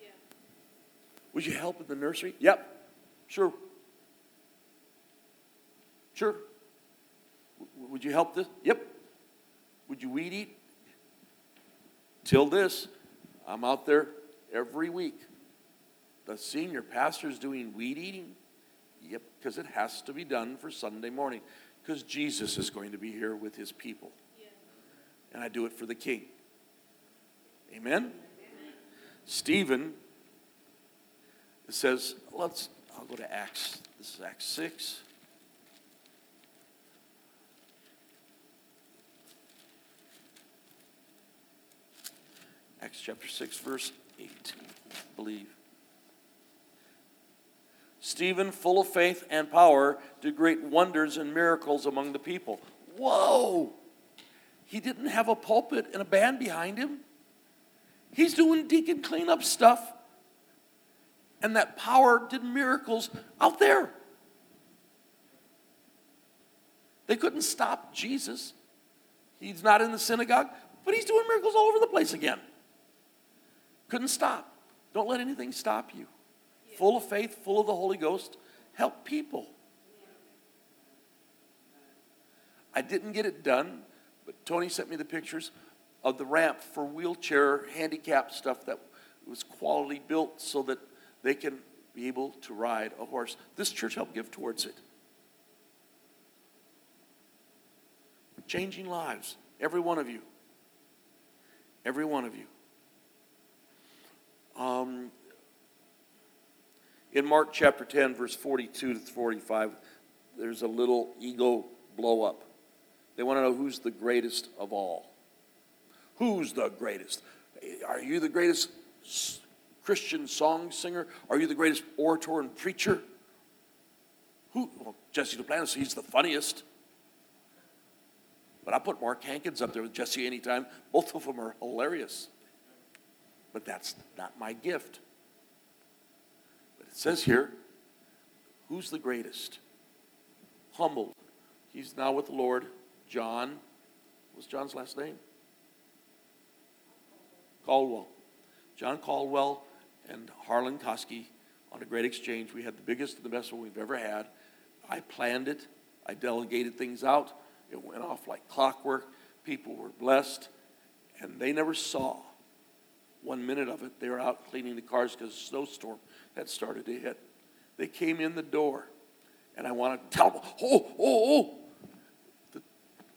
Yeah. Would you help in the nursery? Yep, sure. Sure. W- would you help this? Yep. Would you weed eat? Till this, I'm out there every week. The senior pastor's doing weed eating. Yep, because it has to be done for Sunday morning. Because Jesus is going to be here with his people. Yeah. And I do it for the king. Amen? Amen. Stephen, it says, let's, I'll go to Acts. This is Acts six. Acts chapter six, verse eighteen, I believe. Stephen, full of faith and power, did great wonders and miracles among the people. Whoa! He didn't have a pulpit and a band behind him. He's doing deacon cleanup stuff. And that power did miracles out there. They couldn't stop Jesus. He's not in the synagogue, but he's doing miracles all over the place again. Couldn't stop. Don't let anything stop you. Full of faith, full of the Holy Ghost, help people. I didn't get it done, but Tony sent me the pictures of the ramp for wheelchair handicap stuff that was quality built so that they can be able to ride a horse. This church helped give towards it. Changing lives, every one of you. Every one of you. Um... In Mark chapter ten, verse forty-two to forty-five, there's a little ego blow up. They want to know who's the greatest of all. Who's the greatest? Are you the greatest Christian song singer? Are you the greatest orator and preacher? Who? Well, Jesse Duplantis, he's the funniest. But I put Mark Hankins up there with Jesse anytime. Both of them are hilarious. But that's not my gift. It says here, who's the greatest? Humbled. He's now with the Lord. John. What's John's last name? Caldwell. John Caldwell and Harlan Koski on a great exchange. We had the biggest and the best one we've ever had. I planned it. I delegated things out. It went off like clockwork. People were blessed. And they never saw one minute of it. They were out cleaning the cars because a snowstorm had started to hit. They came in the door, and I wanted to tell them, oh, oh, oh. The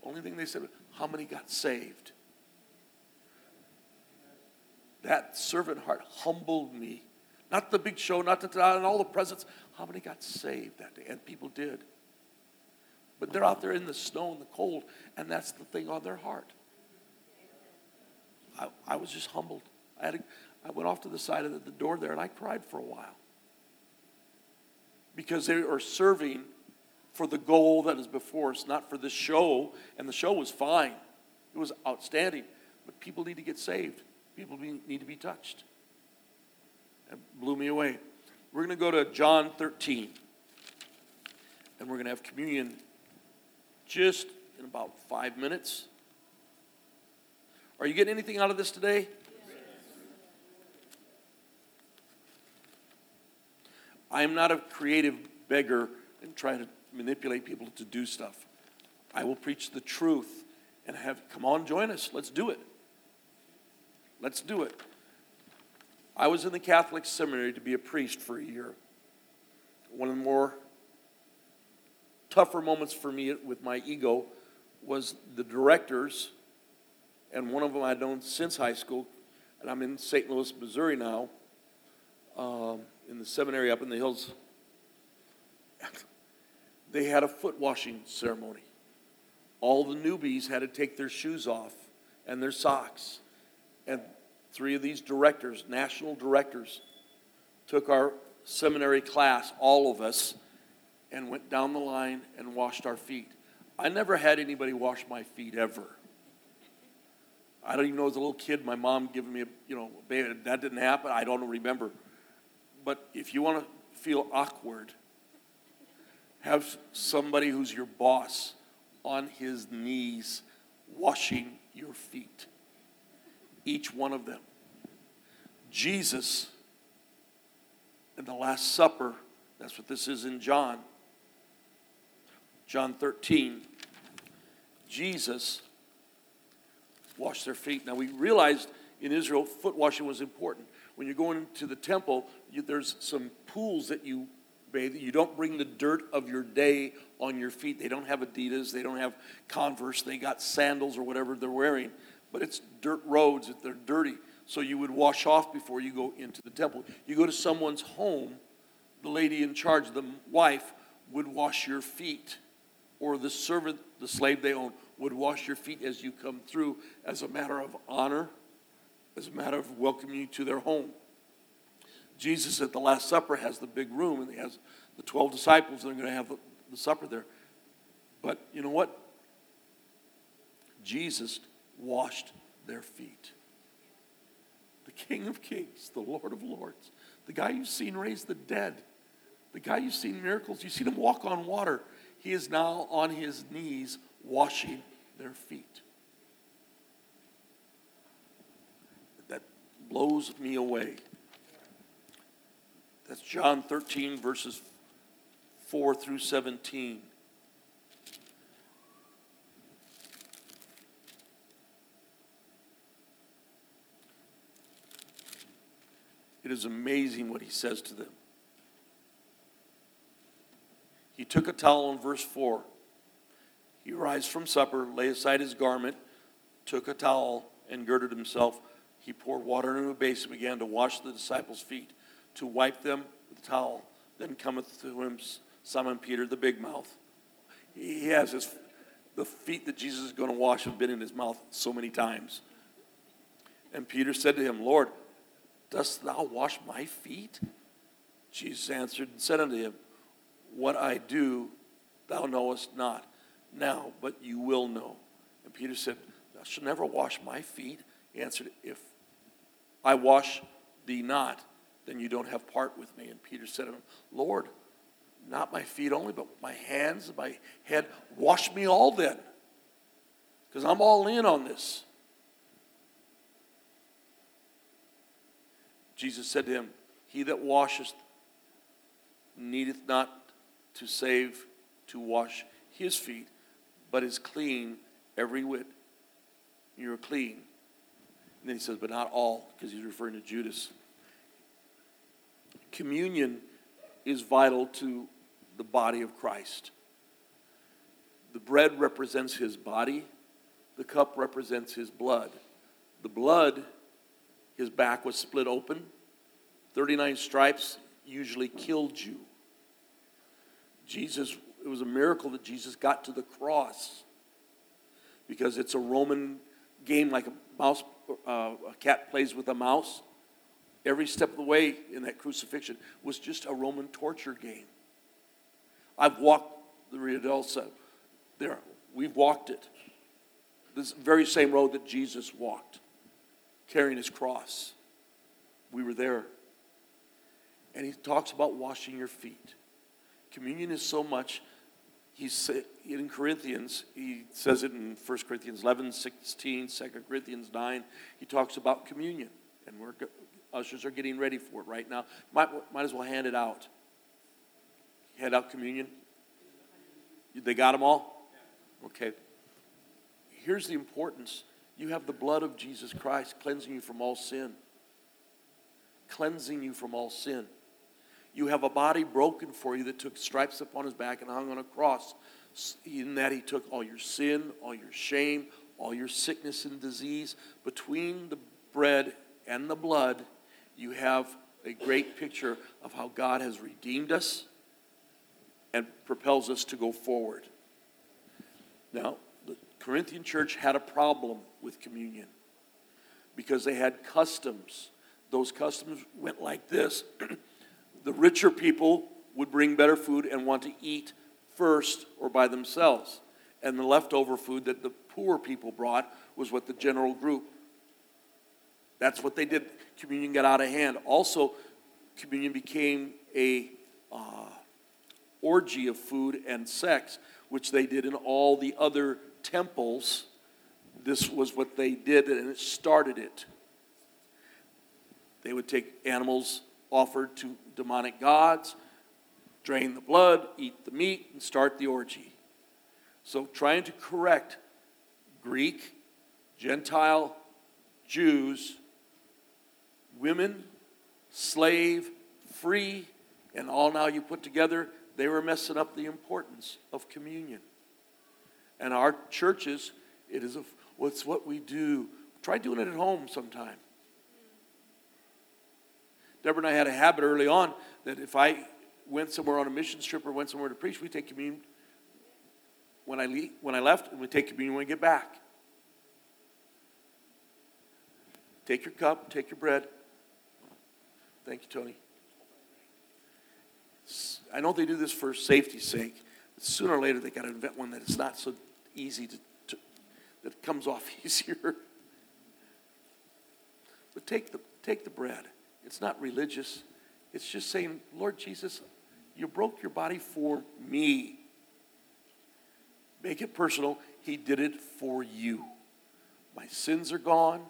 only thing they said was, how many got saved? That servant heart humbled me. Not the big show, not the ta-da, and all the presents. How many got saved that day? And people did. But they're out there in the snow and the cold, and that's the thing on their heart. I, I was just humbled. I had a, I went off to the side of the door there and I cried for a while. Because they are serving for the goal that is before us, not for this show. And the show was fine. It was outstanding. But people need to get saved. People need to be touched. It blew me away. We're going to go to John thirteen. And we're going to have communion just in about five minutes. Are you getting anything out of this today? I am not a creative beggar and trying to manipulate people to do stuff. I will preach the truth and have, come on, join us. Let's do it. Let's do it. I was in the Catholic seminary to be a priest for a year. One of the more tougher moments for me with my ego was the directors, and one of them I'd known since high school, and I'm in Saint Louis, Missouri now. Um, in the seminary up in the hills, they had a foot washing ceremony. All the newbies had to take their shoes off and their socks. And three of these directors, national directors, took our seminary class, all of us, and went down the line and washed our feet. I never had anybody wash my feet ever. I don't even know, as a little kid, my mom giving me a, you know, baby, that didn't happen. I don't remember. But if you want to feel awkward, have somebody who's your boss on his knees washing your feet. Each one of them. Jesus, in the Last Supper, that's what this is in John. John thirteen. Jesus washed their feet. Now we realized in Israel, foot washing was important. When you're going to the temple, you, there's some pools that you bathe. You don't bring the dirt of your day on your feet. They don't have Adidas. They don't have Converse. They got sandals or whatever they're wearing. But it's dirt roads. They're dirty. So you would wash off before you go into the temple. You go to someone's home, the lady in charge, the wife, would wash your feet. Or the servant, the slave they own, would wash your feet as you come through as a matter of honor, as a matter of welcoming you to their home. Jesus at the Last Supper has the big room, and he has the twelve disciples, and they're going to have the, the supper there. But you know what? Jesus washed their feet. The King of Kings, the Lord of Lords, the guy you've seen raise the dead, the guy you've seen miracles, you've seen him walk on water. He is now on his knees washing their feet. Blows me away. That's John thirteen, verses four through seventeen. It is amazing what he says to them. He took a towel in verse four. He arose from supper, laid aside his garment, took a towel, and girded himself. He poured water into a basin and began to wash the disciples' feet, to wipe them with the towel. Then cometh to him Simon Peter, the big mouth. He has his, the feet that Jesus is going to wash have been in his mouth so many times. And Peter said to him, Lord, dost thou wash my feet? Jesus answered and said unto him, what I do thou knowest not now, but you will know. And Peter said, thou shalt never wash my feet. He answered, if I wash thee not, then you don't have part with me. And Peter said to him, Lord, not my feet only, but my hands and my head. Wash me all then, because I'm all in on this. Jesus said to him, he that washeth needeth not to save to wash his feet, but is clean every whit. You are clean. And then he says, but not all, because he's referring to Judas. Communion is vital to the body of Christ. The bread represents his body. The cup represents his blood. The blood, his back was split open. thirty-nine stripes usually killed you. Jesus, it was a miracle that Jesus got to the cross, because it's a Roman game, like a mouse, uh, a cat plays with a mouse. every step of the way in that crucifixion was just a Roman torture game. I've walked the Via Dolorosa there. We've walked it. This very same road that Jesus walked, carrying his cross. We were there. And he talks about washing your feet. Communion is so much. He said in Corinthians, he says it in First Corinthians eleven, sixteen, Second Corinthians nine. He talks about communion. And we're, ushers are getting ready for it right now. Might, might as well hand it out. Hand out communion. They got them all? Okay. Here's the importance. You have the blood of Jesus Christ cleansing you from all sin. Cleansing you from all sin. You have a body broken for you that took stripes upon his back and hung on a cross. In that he took all your sin, all your shame, all your sickness and disease. Between the bread and the blood, you have a great picture of how God has redeemed us and propels us to go forward. Now, the Corinthian church had a problem with communion because they had customs. Those customs went like this. The richer people would bring better food and want to eat first or by themselves. And the leftover food that the poor people brought was what the general group. That's what they did. Communion got out of hand. Also, communion became a uh, orgy of food and sex, which they did in all the other temples. This was what they did, and it started it. They would take animals offered to demonic gods, drain the blood, eat the meat, and start the orgy. So trying to correct Greek, Gentile, Jews, women, slave, free, and all now you put together, they were messing up the importance of communion. And our churches, it is a, well, it's what we do. Try doing it at home sometime. Deborah and I had a habit early on that if I went somewhere on a mission trip or went somewhere to preach, we take communion when I leave, when I left, and we take communion when we get back. Take your cup, take your bread. Thank you, Tony. I know they do this for safety's sake. But sooner or later, they got to invent one that it's not so easy to, to that it comes off easier. But take the take the bread. It's not religious. It's just saying, Lord Jesus, you broke your body for me. Make it personal. He did it for you. My sins are gone.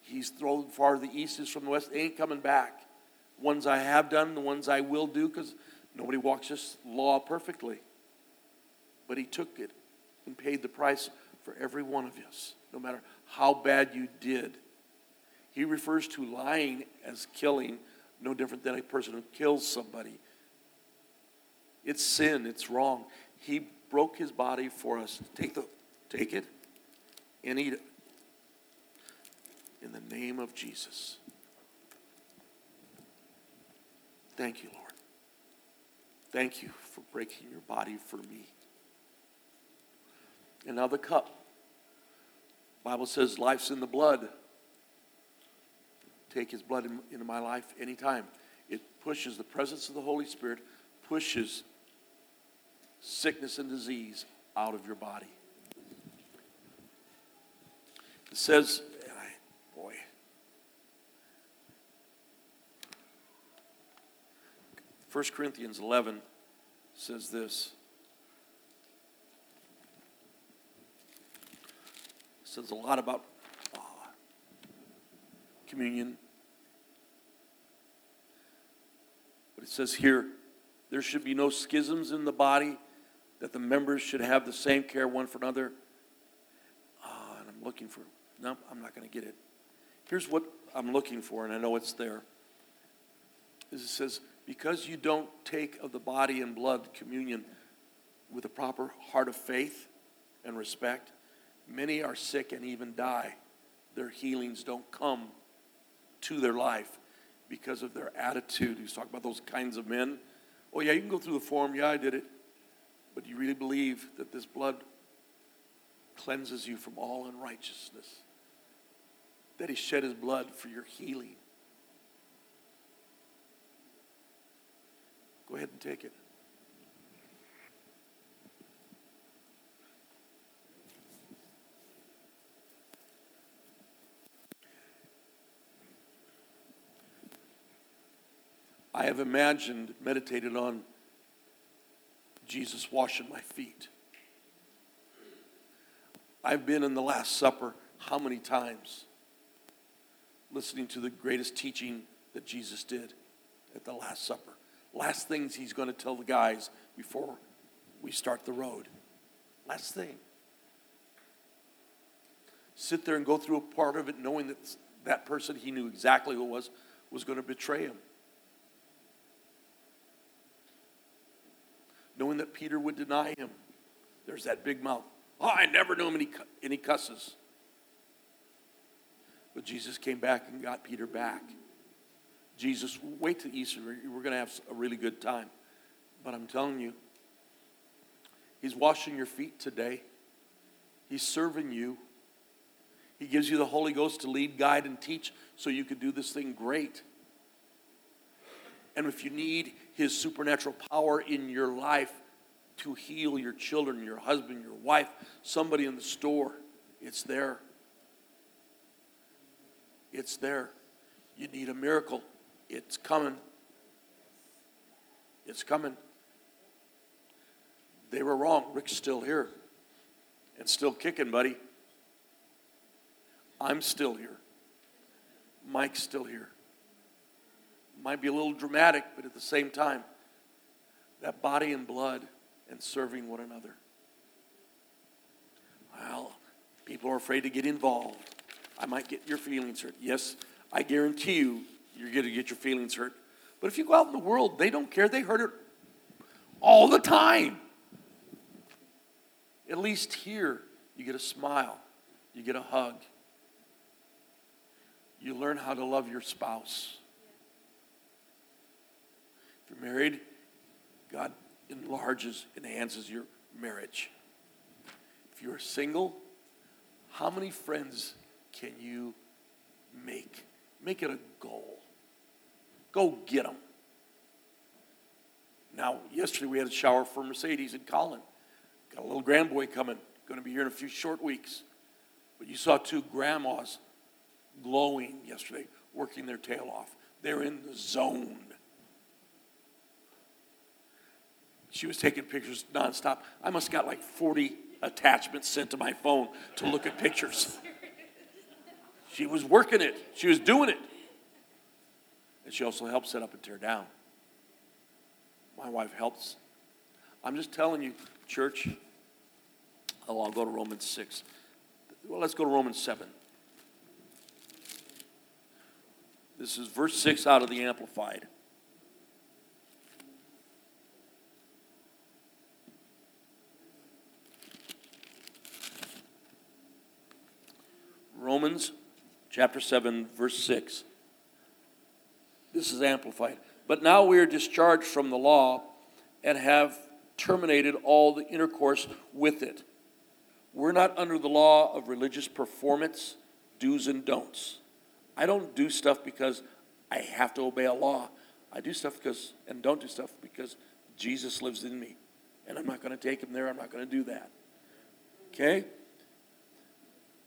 He's thrown far to the east is from the west. They ain't coming back. The ones I have done, the ones I will do, because nobody walks this law perfectly. But he took it and paid the price for every one of us, no matter how bad you did. He refers to lying as killing, no different than a person who kills somebody. It's sin, it's wrong. He broke his body for us. Take the, take it and eat it. In the name of Jesus. Thank you, Lord. Thank you for breaking your body for me. And now the cup. The Bible says life's in the blood. Take his blood in, into my life anytime. It pushes the presence of the Holy Spirit, pushes sickness and disease out of your body. It says, boy, First Corinthians eleven says this. It says a lot about communion. But it says here, there should be no schisms in the body, that the members should have the same care one for another. Ah, and I'm looking for, no, I'm not going to get it. Here's what I'm looking for, and I know it's there. Is it says, because you don't take of the body and blood communion with a proper heart of faith and respect, many are sick and even die. Their healings don't come to their life because of their attitude. He's talking about those kinds of men. Oh, yeah, you can go through the form. Yeah, I did it. But do you really believe that this blood cleanses you from all unrighteousness? That he shed his blood for your healing, Go ahead and take it. I have imagined, meditated on Jesus washing my feet. I've been in the Last Supper how many times, listening to the greatest teaching that Jesus did at the Last Supper. Last things he's going to tell the guys before we start the road. Last thing. Sit there and go through a part of it knowing that that person he knew exactly who it was was going to betray him. Knowing that Peter would deny him. There's that big mouth. Oh, I never knew him, and he, and he cusses. But Jesus came back and got Peter back. Jesus, wait till Easter. We're going to have a really good time. But I'm telling you, he's washing your feet today. He's serving you. He gives you the Holy Ghost to lead, guide, and teach so you can do this thing great. And if you need his supernatural power in your life to heal your children, your husband, your wife, somebody in the store, it's there. It's there. You need a miracle. It's coming. It's coming. They were wrong. Rick's still here. And still kicking, buddy. I'm still here. Mike's still here. Might be a little dramatic, but at the same time, that body and blood and serving one another. Well, people are afraid to get involved. I might get your feelings hurt. Yes, I guarantee you, you're going to get your feelings hurt. But if you go out in the world, they don't care. They hurt it all the time. At least here, you get a smile. You get a hug. You learn how to love your spouse. If you're married, God enlarges, enhances your marriage. If you're single, how many friends can you make? Make it a goal. Go get them. Now, yesterday we had a shower for Mercedes and Colin. Got a little grandboy coming. Going to be here in a few short weeks. But you saw two grandmas glowing yesterday, working their tail off. They're in the zone. She was taking pictures nonstop. I must have got like forty attachments sent to my phone to look at pictures. She was working it. She was doing it. And she also helped set up and tear down. My wife helps. I'm just telling you, church. Oh, I'll go to Romans six. Well, let's go to Romans seven. This is verse six out of the Amplified. Romans chapter seven, verse six. This is Amplified. But now we are discharged from the law and have terminated all the intercourse with it. We're not under the law of religious performance, do's and don'ts. I don't do stuff because I have to obey a law. I do stuff because, and don't do stuff because Jesus lives in me. And I'm not going to take him there. I'm not going to do that. Okay?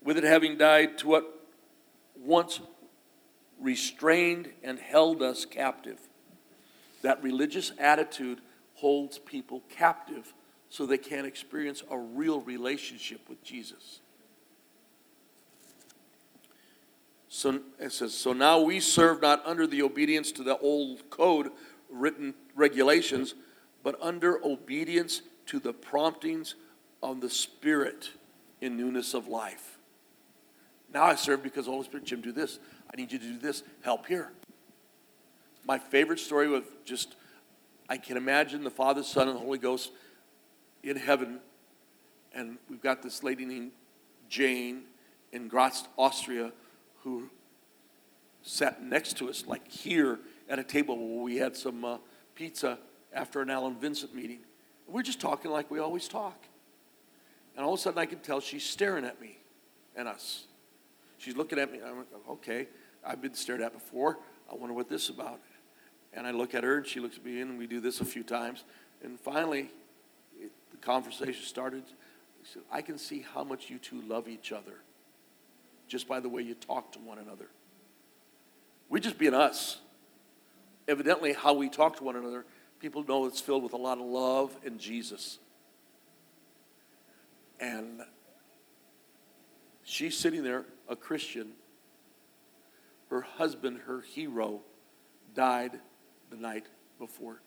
With it having died to what once restrained and held us captive. That religious attitude holds people captive so they can't experience a real relationship with Jesus. So it says, so now we serve not under the obedience to the old code written regulations, but under obedience to the promptings of the Spirit in newness of life. Now I serve because the Holy Spirit, Jim, do this. I need you to do this. Help here. My favorite story was just, I can imagine the Father, Son, and the Holy Ghost in heaven. And we've got this lady named Jane in Graz, Austria, who sat next to us, like here at a table where we had some uh, pizza after an Alan Vincent meeting. We're just talking like we always talk. And all of a sudden I could tell she's staring at me and us. She's looking at me. I'm like, okay, I've been stared at before. I wonder what this is about. And I look at her, and she looks at me, and we do this a few times. And finally, it, the conversation started. He said, I can see how much you two love each other just by the way you talk to one another. We're just being us. Evidently, how we talk to one another, people know it's filled with a lot of love and Jesus. And she's sitting there, a Christian. Her husband, her hero, died the night before.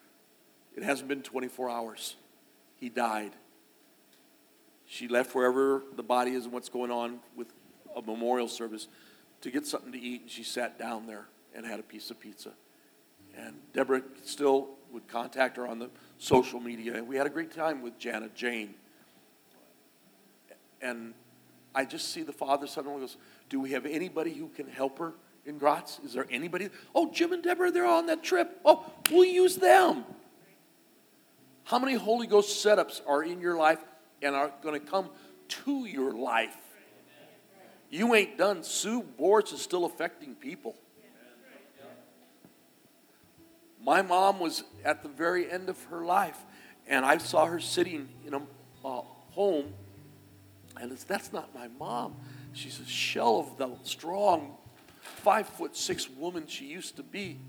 It hasn't been twenty-four hours. He died. She left wherever the body is and what's going on with a memorial service to get something to eat, and she sat down there and had a piece of pizza. And Deborah still would contact her on the social media, and we had a great time with Janet, Jane. And I just see the father suddenly goes, do we have anybody who can help her in Graz? Is there anybody? Oh, Jim and Deborah, they're on that trip. Oh, we'll use them. How many Holy Ghost setups are in your life and are going to come to your life? You ain't done. Sue Boer is still affecting people. My mom was at the very end of her life, and I saw her sitting in a uh, home, and it's, that's not my mom. She's a shell of the strong, five foot six woman she used to be.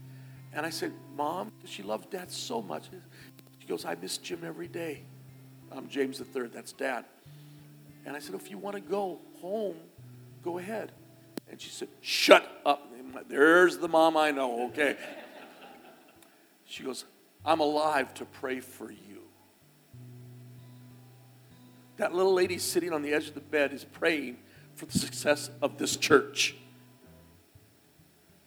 And I said, Mom, she loved Dad so much. She goes, I miss Jim every day. I'm James the third, that's Dad. And I said, if you want to go home, go ahead. And she said, shut up. There's the mom I know, okay. She goes, I'm alive to pray for you. That little lady sitting on the edge of the bed is praying for the success of this church.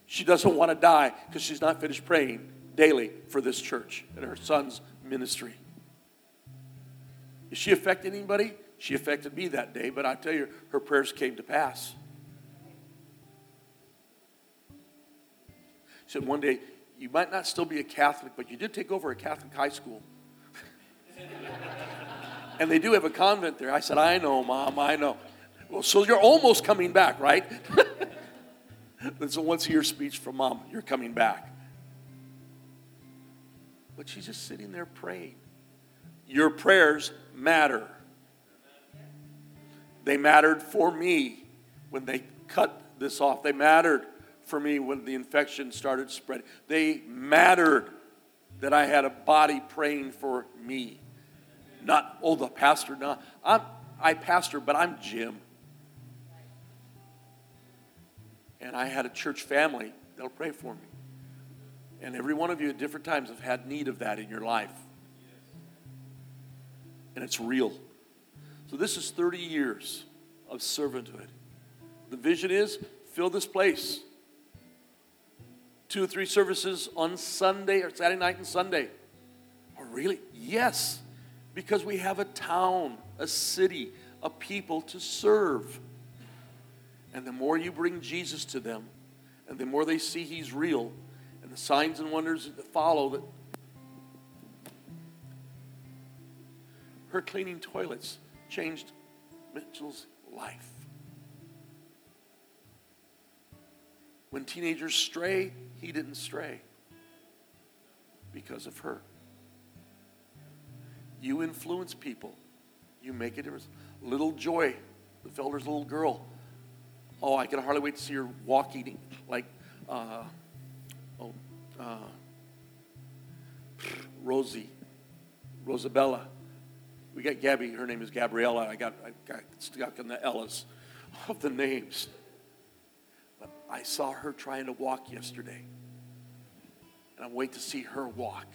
She doesn't want to die because she's not finished praying daily for this church and her son's ministry. Is she affecting anybody? She affected me that day, but I tell you, her prayers came to pass. She said one day, you might not still be a Catholic, but you did take over a Catholic high school. And they do have a convent there. I said, I know, Mom, I know. Well, so you're almost coming back, right? That's a once-a-year speech from Mom. You're coming back. But she's just sitting there praying. Your prayers matter. They mattered for me when they cut this off. They mattered for me when the infection started spreading. They mattered that I had a body praying for me. Not, oh, the pastor. No, I'm, I pastor, but I'm Jim. And I had a church family that'll pray for me. And every one of you at different times have had need of that in your life. And it's real. So this is thirty years of servanthood. The vision is fill this place. Two or three services on Sunday or Saturday night and Sunday. Oh, really? Yes, because we have a town, a city, a people to serve. And the more you bring Jesus to them, and the more they see he's real, and the signs and wonders that follow that. Her cleaning toilets changed Mitchell's life. When teenagers stray, he didn't stray because of her. You influence people. You make a difference. Little Joy, the Felder's little girl. Oh, I can hardly wait to see her walking like uh, oh, uh, Rosie, Rosabella. We got Gabby. Her name is Gabriella. I got, I got stuck in the Ella's of the names. I saw her trying to walk yesterday. And I wait to see her walk.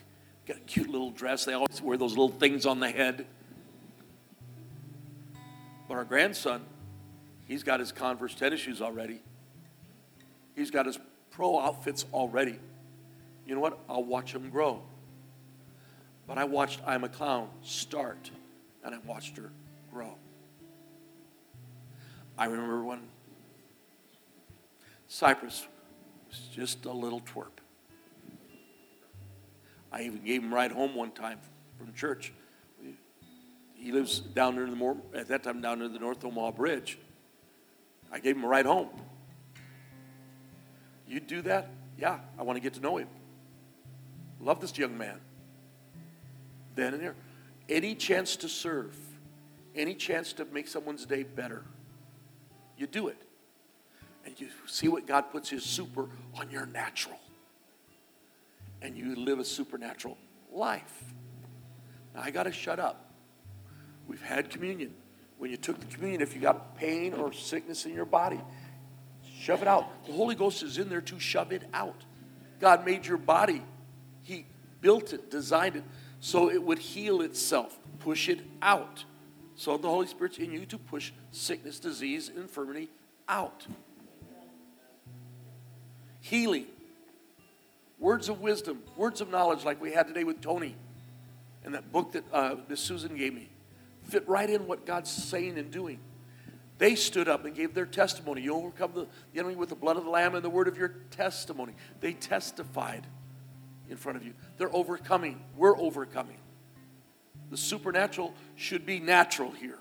Got a cute little dress. They always wear those little things on the head. But our grandson, he's got his Converse tennis shoes already. He's got his pro outfits already. You know what? I'll watch him grow. But I watched I'm a Clown start, and I watched her grow. I remember when Cypress was just a little twerp. I even gave him a ride home one time from church. He lives down near the more at that time down near the North Omaha Bridge. I gave him a ride home. You do that? Yeah, I want to get to know him. Love this young man. Then and there. Any chance to serve, any chance to make someone's day better, you do it. And you see what God puts his super on your natural. And you live a supernatural life. Now, I got to shut up. We've had communion. When you took the communion, if you got pain or sickness in your body, shove it out. The Holy Ghost is in there to shove it out. God made your body. He built it, designed it, so it would heal itself. Push it out. So the Holy Spirit's in you to push sickness, disease, infirmity out. Healing. Words of wisdom. Words of knowledge like we had today with Tony. And that book that uh, Miss Susan gave me. Fit right in what God's saying and doing. They stood up and gave their testimony. You overcome the, the enemy with the blood of the Lamb and the word of your testimony. They testified in front of you. They're overcoming. We're overcoming. The supernatural should be natural here.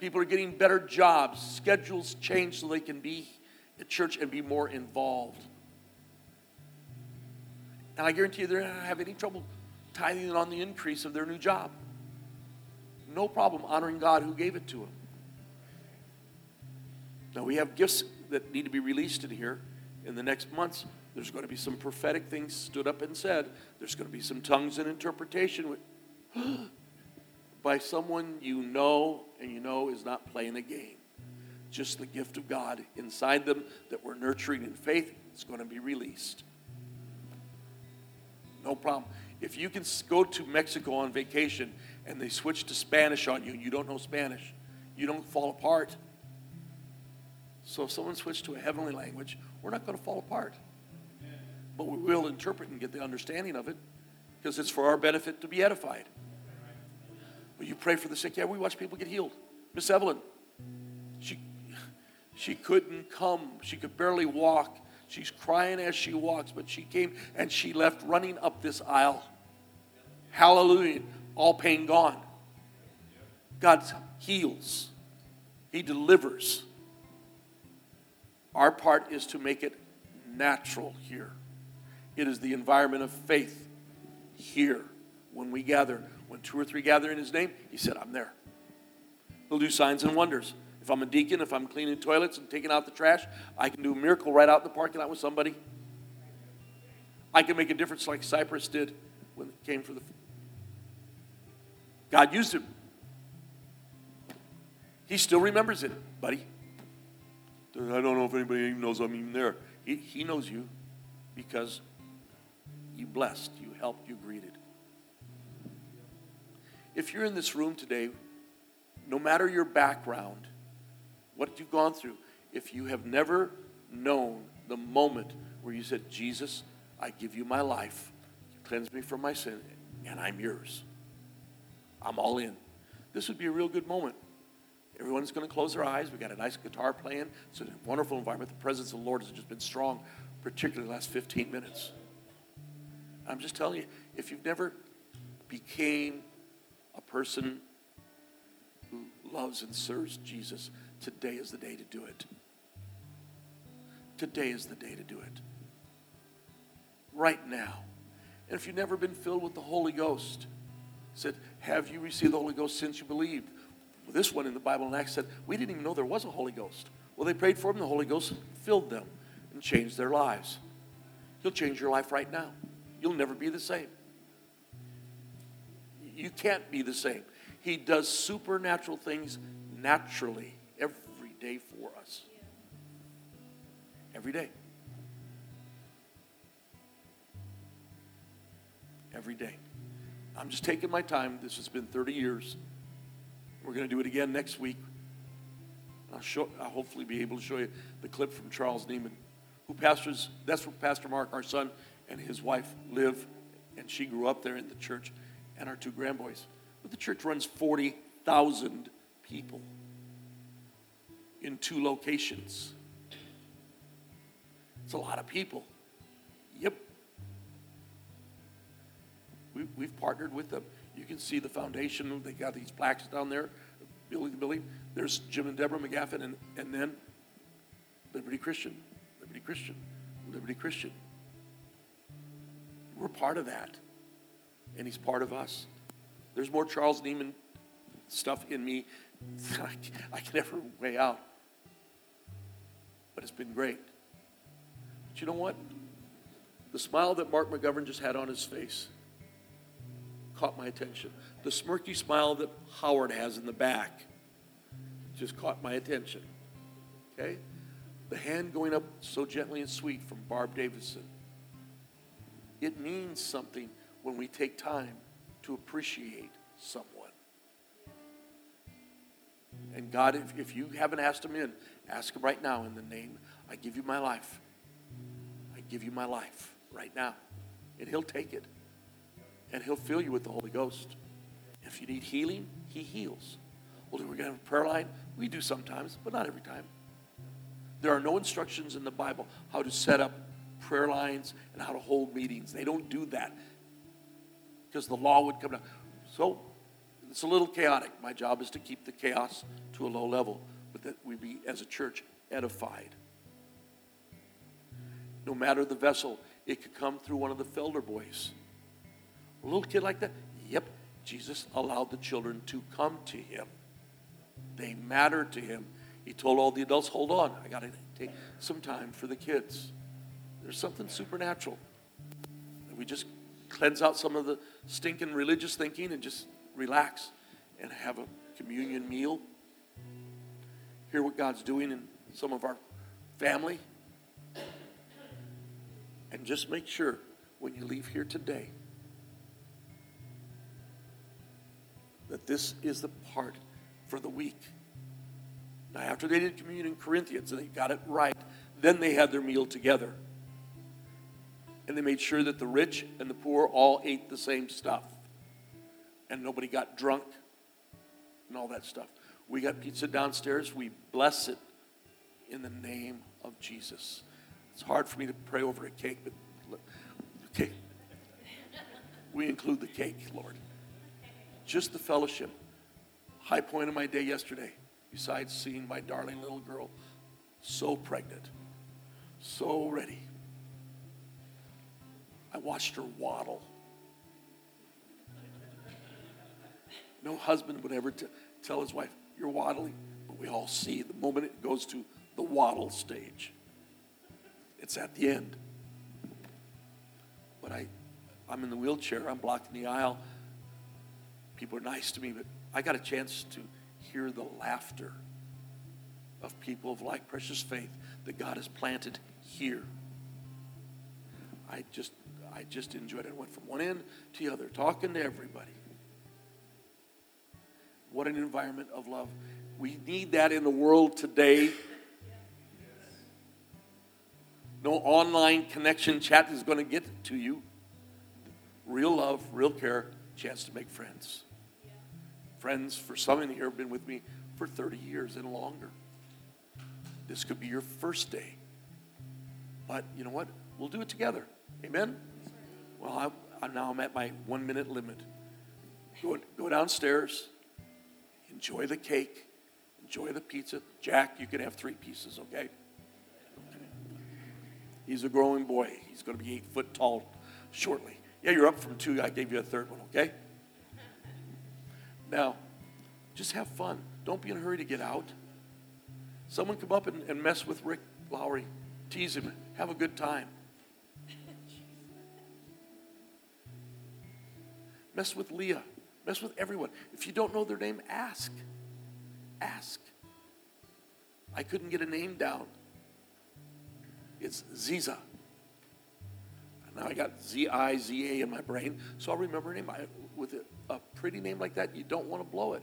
People are getting better jobs. Schedules change so they can be at church and be more involved. And I guarantee you they're not going to have any trouble tithing on the increase of their new job. No problem honoring God who gave it to him. Now we have gifts that need to be released in here. In the next months, there's going to be some prophetic things stood up and said. There's going to be some tongues and interpretation by someone you know and you know is not playing a game. Just the gift of God inside them that we're nurturing in faith is going to be released. No problem. If you can go to Mexico on vacation and they switch to Spanish on you and you don't know Spanish, you don't fall apart. So if someone switched to a heavenly language, we're not going to fall apart. But we will interpret and get the understanding of it because it's for our benefit to be edified. But you pray for the sick. Yeah, we watch people get healed. Miss Evelyn, she, she couldn't come. She could barely walk. She's crying as she walks, but she came and she left running up this aisle. Hallelujah. All pain gone. God heals. He delivers. Our part is to make it natural here. It is the environment of faith here when we gather. When two or three gather in his name, he said, I'm there. He'll do signs and wonders. If I'm a deacon, if I'm cleaning toilets and taking out the trash, I can do a miracle right out in the parking lot with somebody. I can make a difference like Cypress did when it came for the... God used him. He still remembers it, buddy. I don't know if anybody even knows I'm even there. He, he knows you because you blessed, you helped, you greeted. If you're in this room today, no matter your background, what you've gone through, if you have never known the moment where you said, Jesus, I give you my life, you cleanse me from my sin, and I'm yours. I'm all in. This would be a real good moment. Everyone's going to close their eyes. We've got a nice guitar playing. It's a wonderful environment. The presence of the Lord has just been strong, particularly the last fifteen minutes. I'm just telling you, if you've never became a person who loves and serves Jesus, today is the day to do it. Today is the day to do it. Right now. And if you've never been filled with the Holy Ghost, said, have you received the Holy Ghost since you believed? Well, this one in the Bible in Acts said, we didn't even know there was a Holy Ghost. Well, they prayed for him. The Holy Ghost filled them and changed their lives. He'll change your life right now. You'll never be the same. You can't be the same. He does supernatural things naturally every day for us. Every day. Every day. I'm just taking my time. This has been thirty years. We're going to do it again next week. I'll, show, I'll hopefully be able to show you the clip from Charles Nieman, who pastors, that's where Pastor Mark, our son, and his wife live, and she grew up there in the church, and our two grandboys. But the church runs forty thousand people in two locations. It's a lot of people. Yep. We, we've partnered with them. You can see the foundation. They got these plaques down there, building the building. There's Jim and Deborah McGaffin, and, and then Liberty Christian, Liberty Christian, Liberty Christian, We're part of that. And he's part of us. There's more Charles Nieman stuff in me that I can never weigh out. But it's been great. But you know what? The smile that Mark McGovern just had on his face caught my attention. The smirky smile that Howard has in the back just caught my attention. Okay? The hand going up so gently and sweet from Barb Davidson. It means something when we take time to appreciate someone. And God, if, if you haven't asked him in, ask him right now in the name. I give you my life. I give you my life right now. And he'll take it. And he'll fill you with the Holy Ghost. If you need healing, he heals. Well, we're going to have a prayer line. We do sometimes, but not every time. There are no instructions in the Bible how to set up prayer lines and how to hold meetings. They don't do that because the law would come down. So it's a little chaotic. My job is to keep the chaos to a low level, but that we be, as a church, edified. No matter the vessel, it could come through one of the Felder boys. A little kid like that? Yep. Jesus allowed the children to come to him. They matter to him. He told all the adults, hold on, I got to take some time for the kids. There's something supernatural. We just cleanse out some of the stinking religious thinking and just relax and have a communion meal. Hear what God's doing in some of our family. And just make sure when you leave here today that this is the part for the week. Now, after they did communion in Corinthians, they got it right. Then they had their meal together. And they made sure that the rich and the poor all ate the same stuff. And nobody got drunk and all that stuff. We got pizza downstairs. We bless it in the name of Jesus. It's hard for me to pray over a cake, but look, okay. We include the cake, Lord. Just the fellowship. High point of my day yesterday, besides seeing my darling little girl so pregnant, so ready, I watched her waddle. No husband would ever t- tell his wife, you're waddling, but we all see the moment it goes to the waddle stage. It's at the end. But I, I'm in the wheelchair, I'm blocked in the aisle. People are nice to me, but I got a chance to hear the laughter of people of like precious faith that God has planted here. I just I just enjoyed it. I went from one end to the other, talking to everybody. What an environment of love. We need that in the world today. No online connection chat is going to get to you. Real love, real care, chance to make friends. Friends, for some in here, have been with me for thirty years and longer. This could be your first day. But you know what? We'll do it together. Amen? Well, I, I, now I'm at my one-minute limit. Go, go downstairs. Enjoy the cake. Enjoy the pizza. Jack, you can have three pieces, okay? He's a growing boy. He's going to be eight foot tall shortly. Yeah, you're up from two. I gave you a third one, okay? Now, just have fun. Don't be in a hurry to get out. Someone come up and, and mess with Rick Lowry. Tease him. Have a good time. Mess with Leah. Mess with everyone. If you don't know their name, ask. Ask. I couldn't get a name down. It's Ziza. Now I got Z I Z A in my brain, so I'll remember her name. I, with a, a pretty name like that, you don't want to blow it.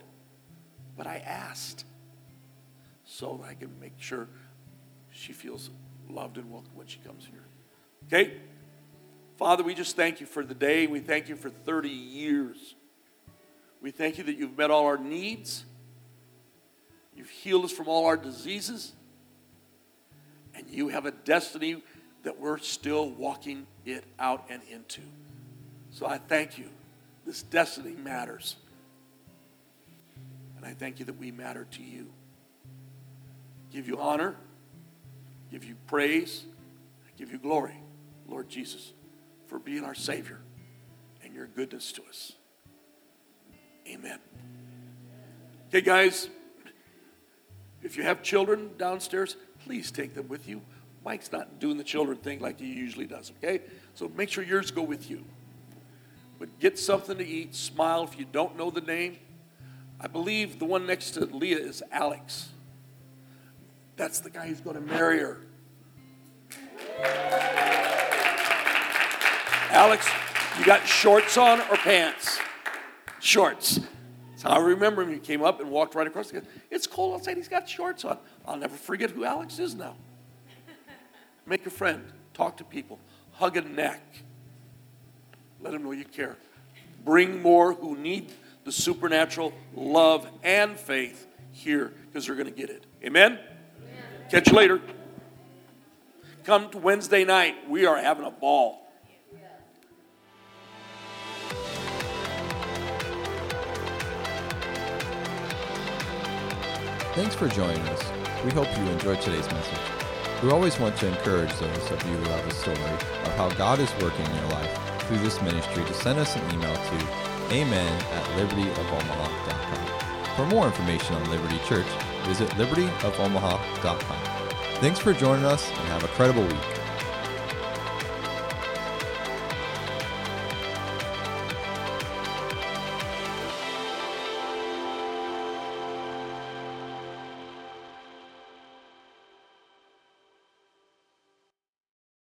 But I asked so that I can make sure she feels loved and welcome when she comes here. Okay? Father, we just thank you for the day. We thank you for thirty years. We thank you that you've met all our needs. You've healed us from all our diseases. And you have a destiny that we're still walking it out and into. So I thank you. This destiny matters. And I thank you that we matter to you. Give you honor. Give you praise. Give you glory. Lord Jesus, for being our Savior and your goodness to us. Amen. Okay, guys, if you have children downstairs, please take them with you. Mike's not doing the children thing like he usually does, okay? So make sure yours go with you. But get something to eat. Smile if you don't know the name. I believe the one next to Leah is Alex. That's the guy who's going to marry her. Alex, you got shorts on or pants? Shorts. That's how I remember him. He came up and walked right across the. It's cold outside. He's got shorts on. I'll never forget who Alex is now. Make a friend. Talk to people. Hug a neck. Let them know you care. Bring more who need the supernatural love and faith here because they're going to get it. Amen? Amen? Catch you later. Come to Wednesday night. We are having a ball. Thanks for joining us. We hope you enjoyed today's message. We always want to encourage those of you who have a story of how God is working in your life through this ministry to send us an email to amen at liberty of omaha dot com. For more information on Liberty Church, visit liberty of omaha dot com. Thanks for joining us and have a credible week.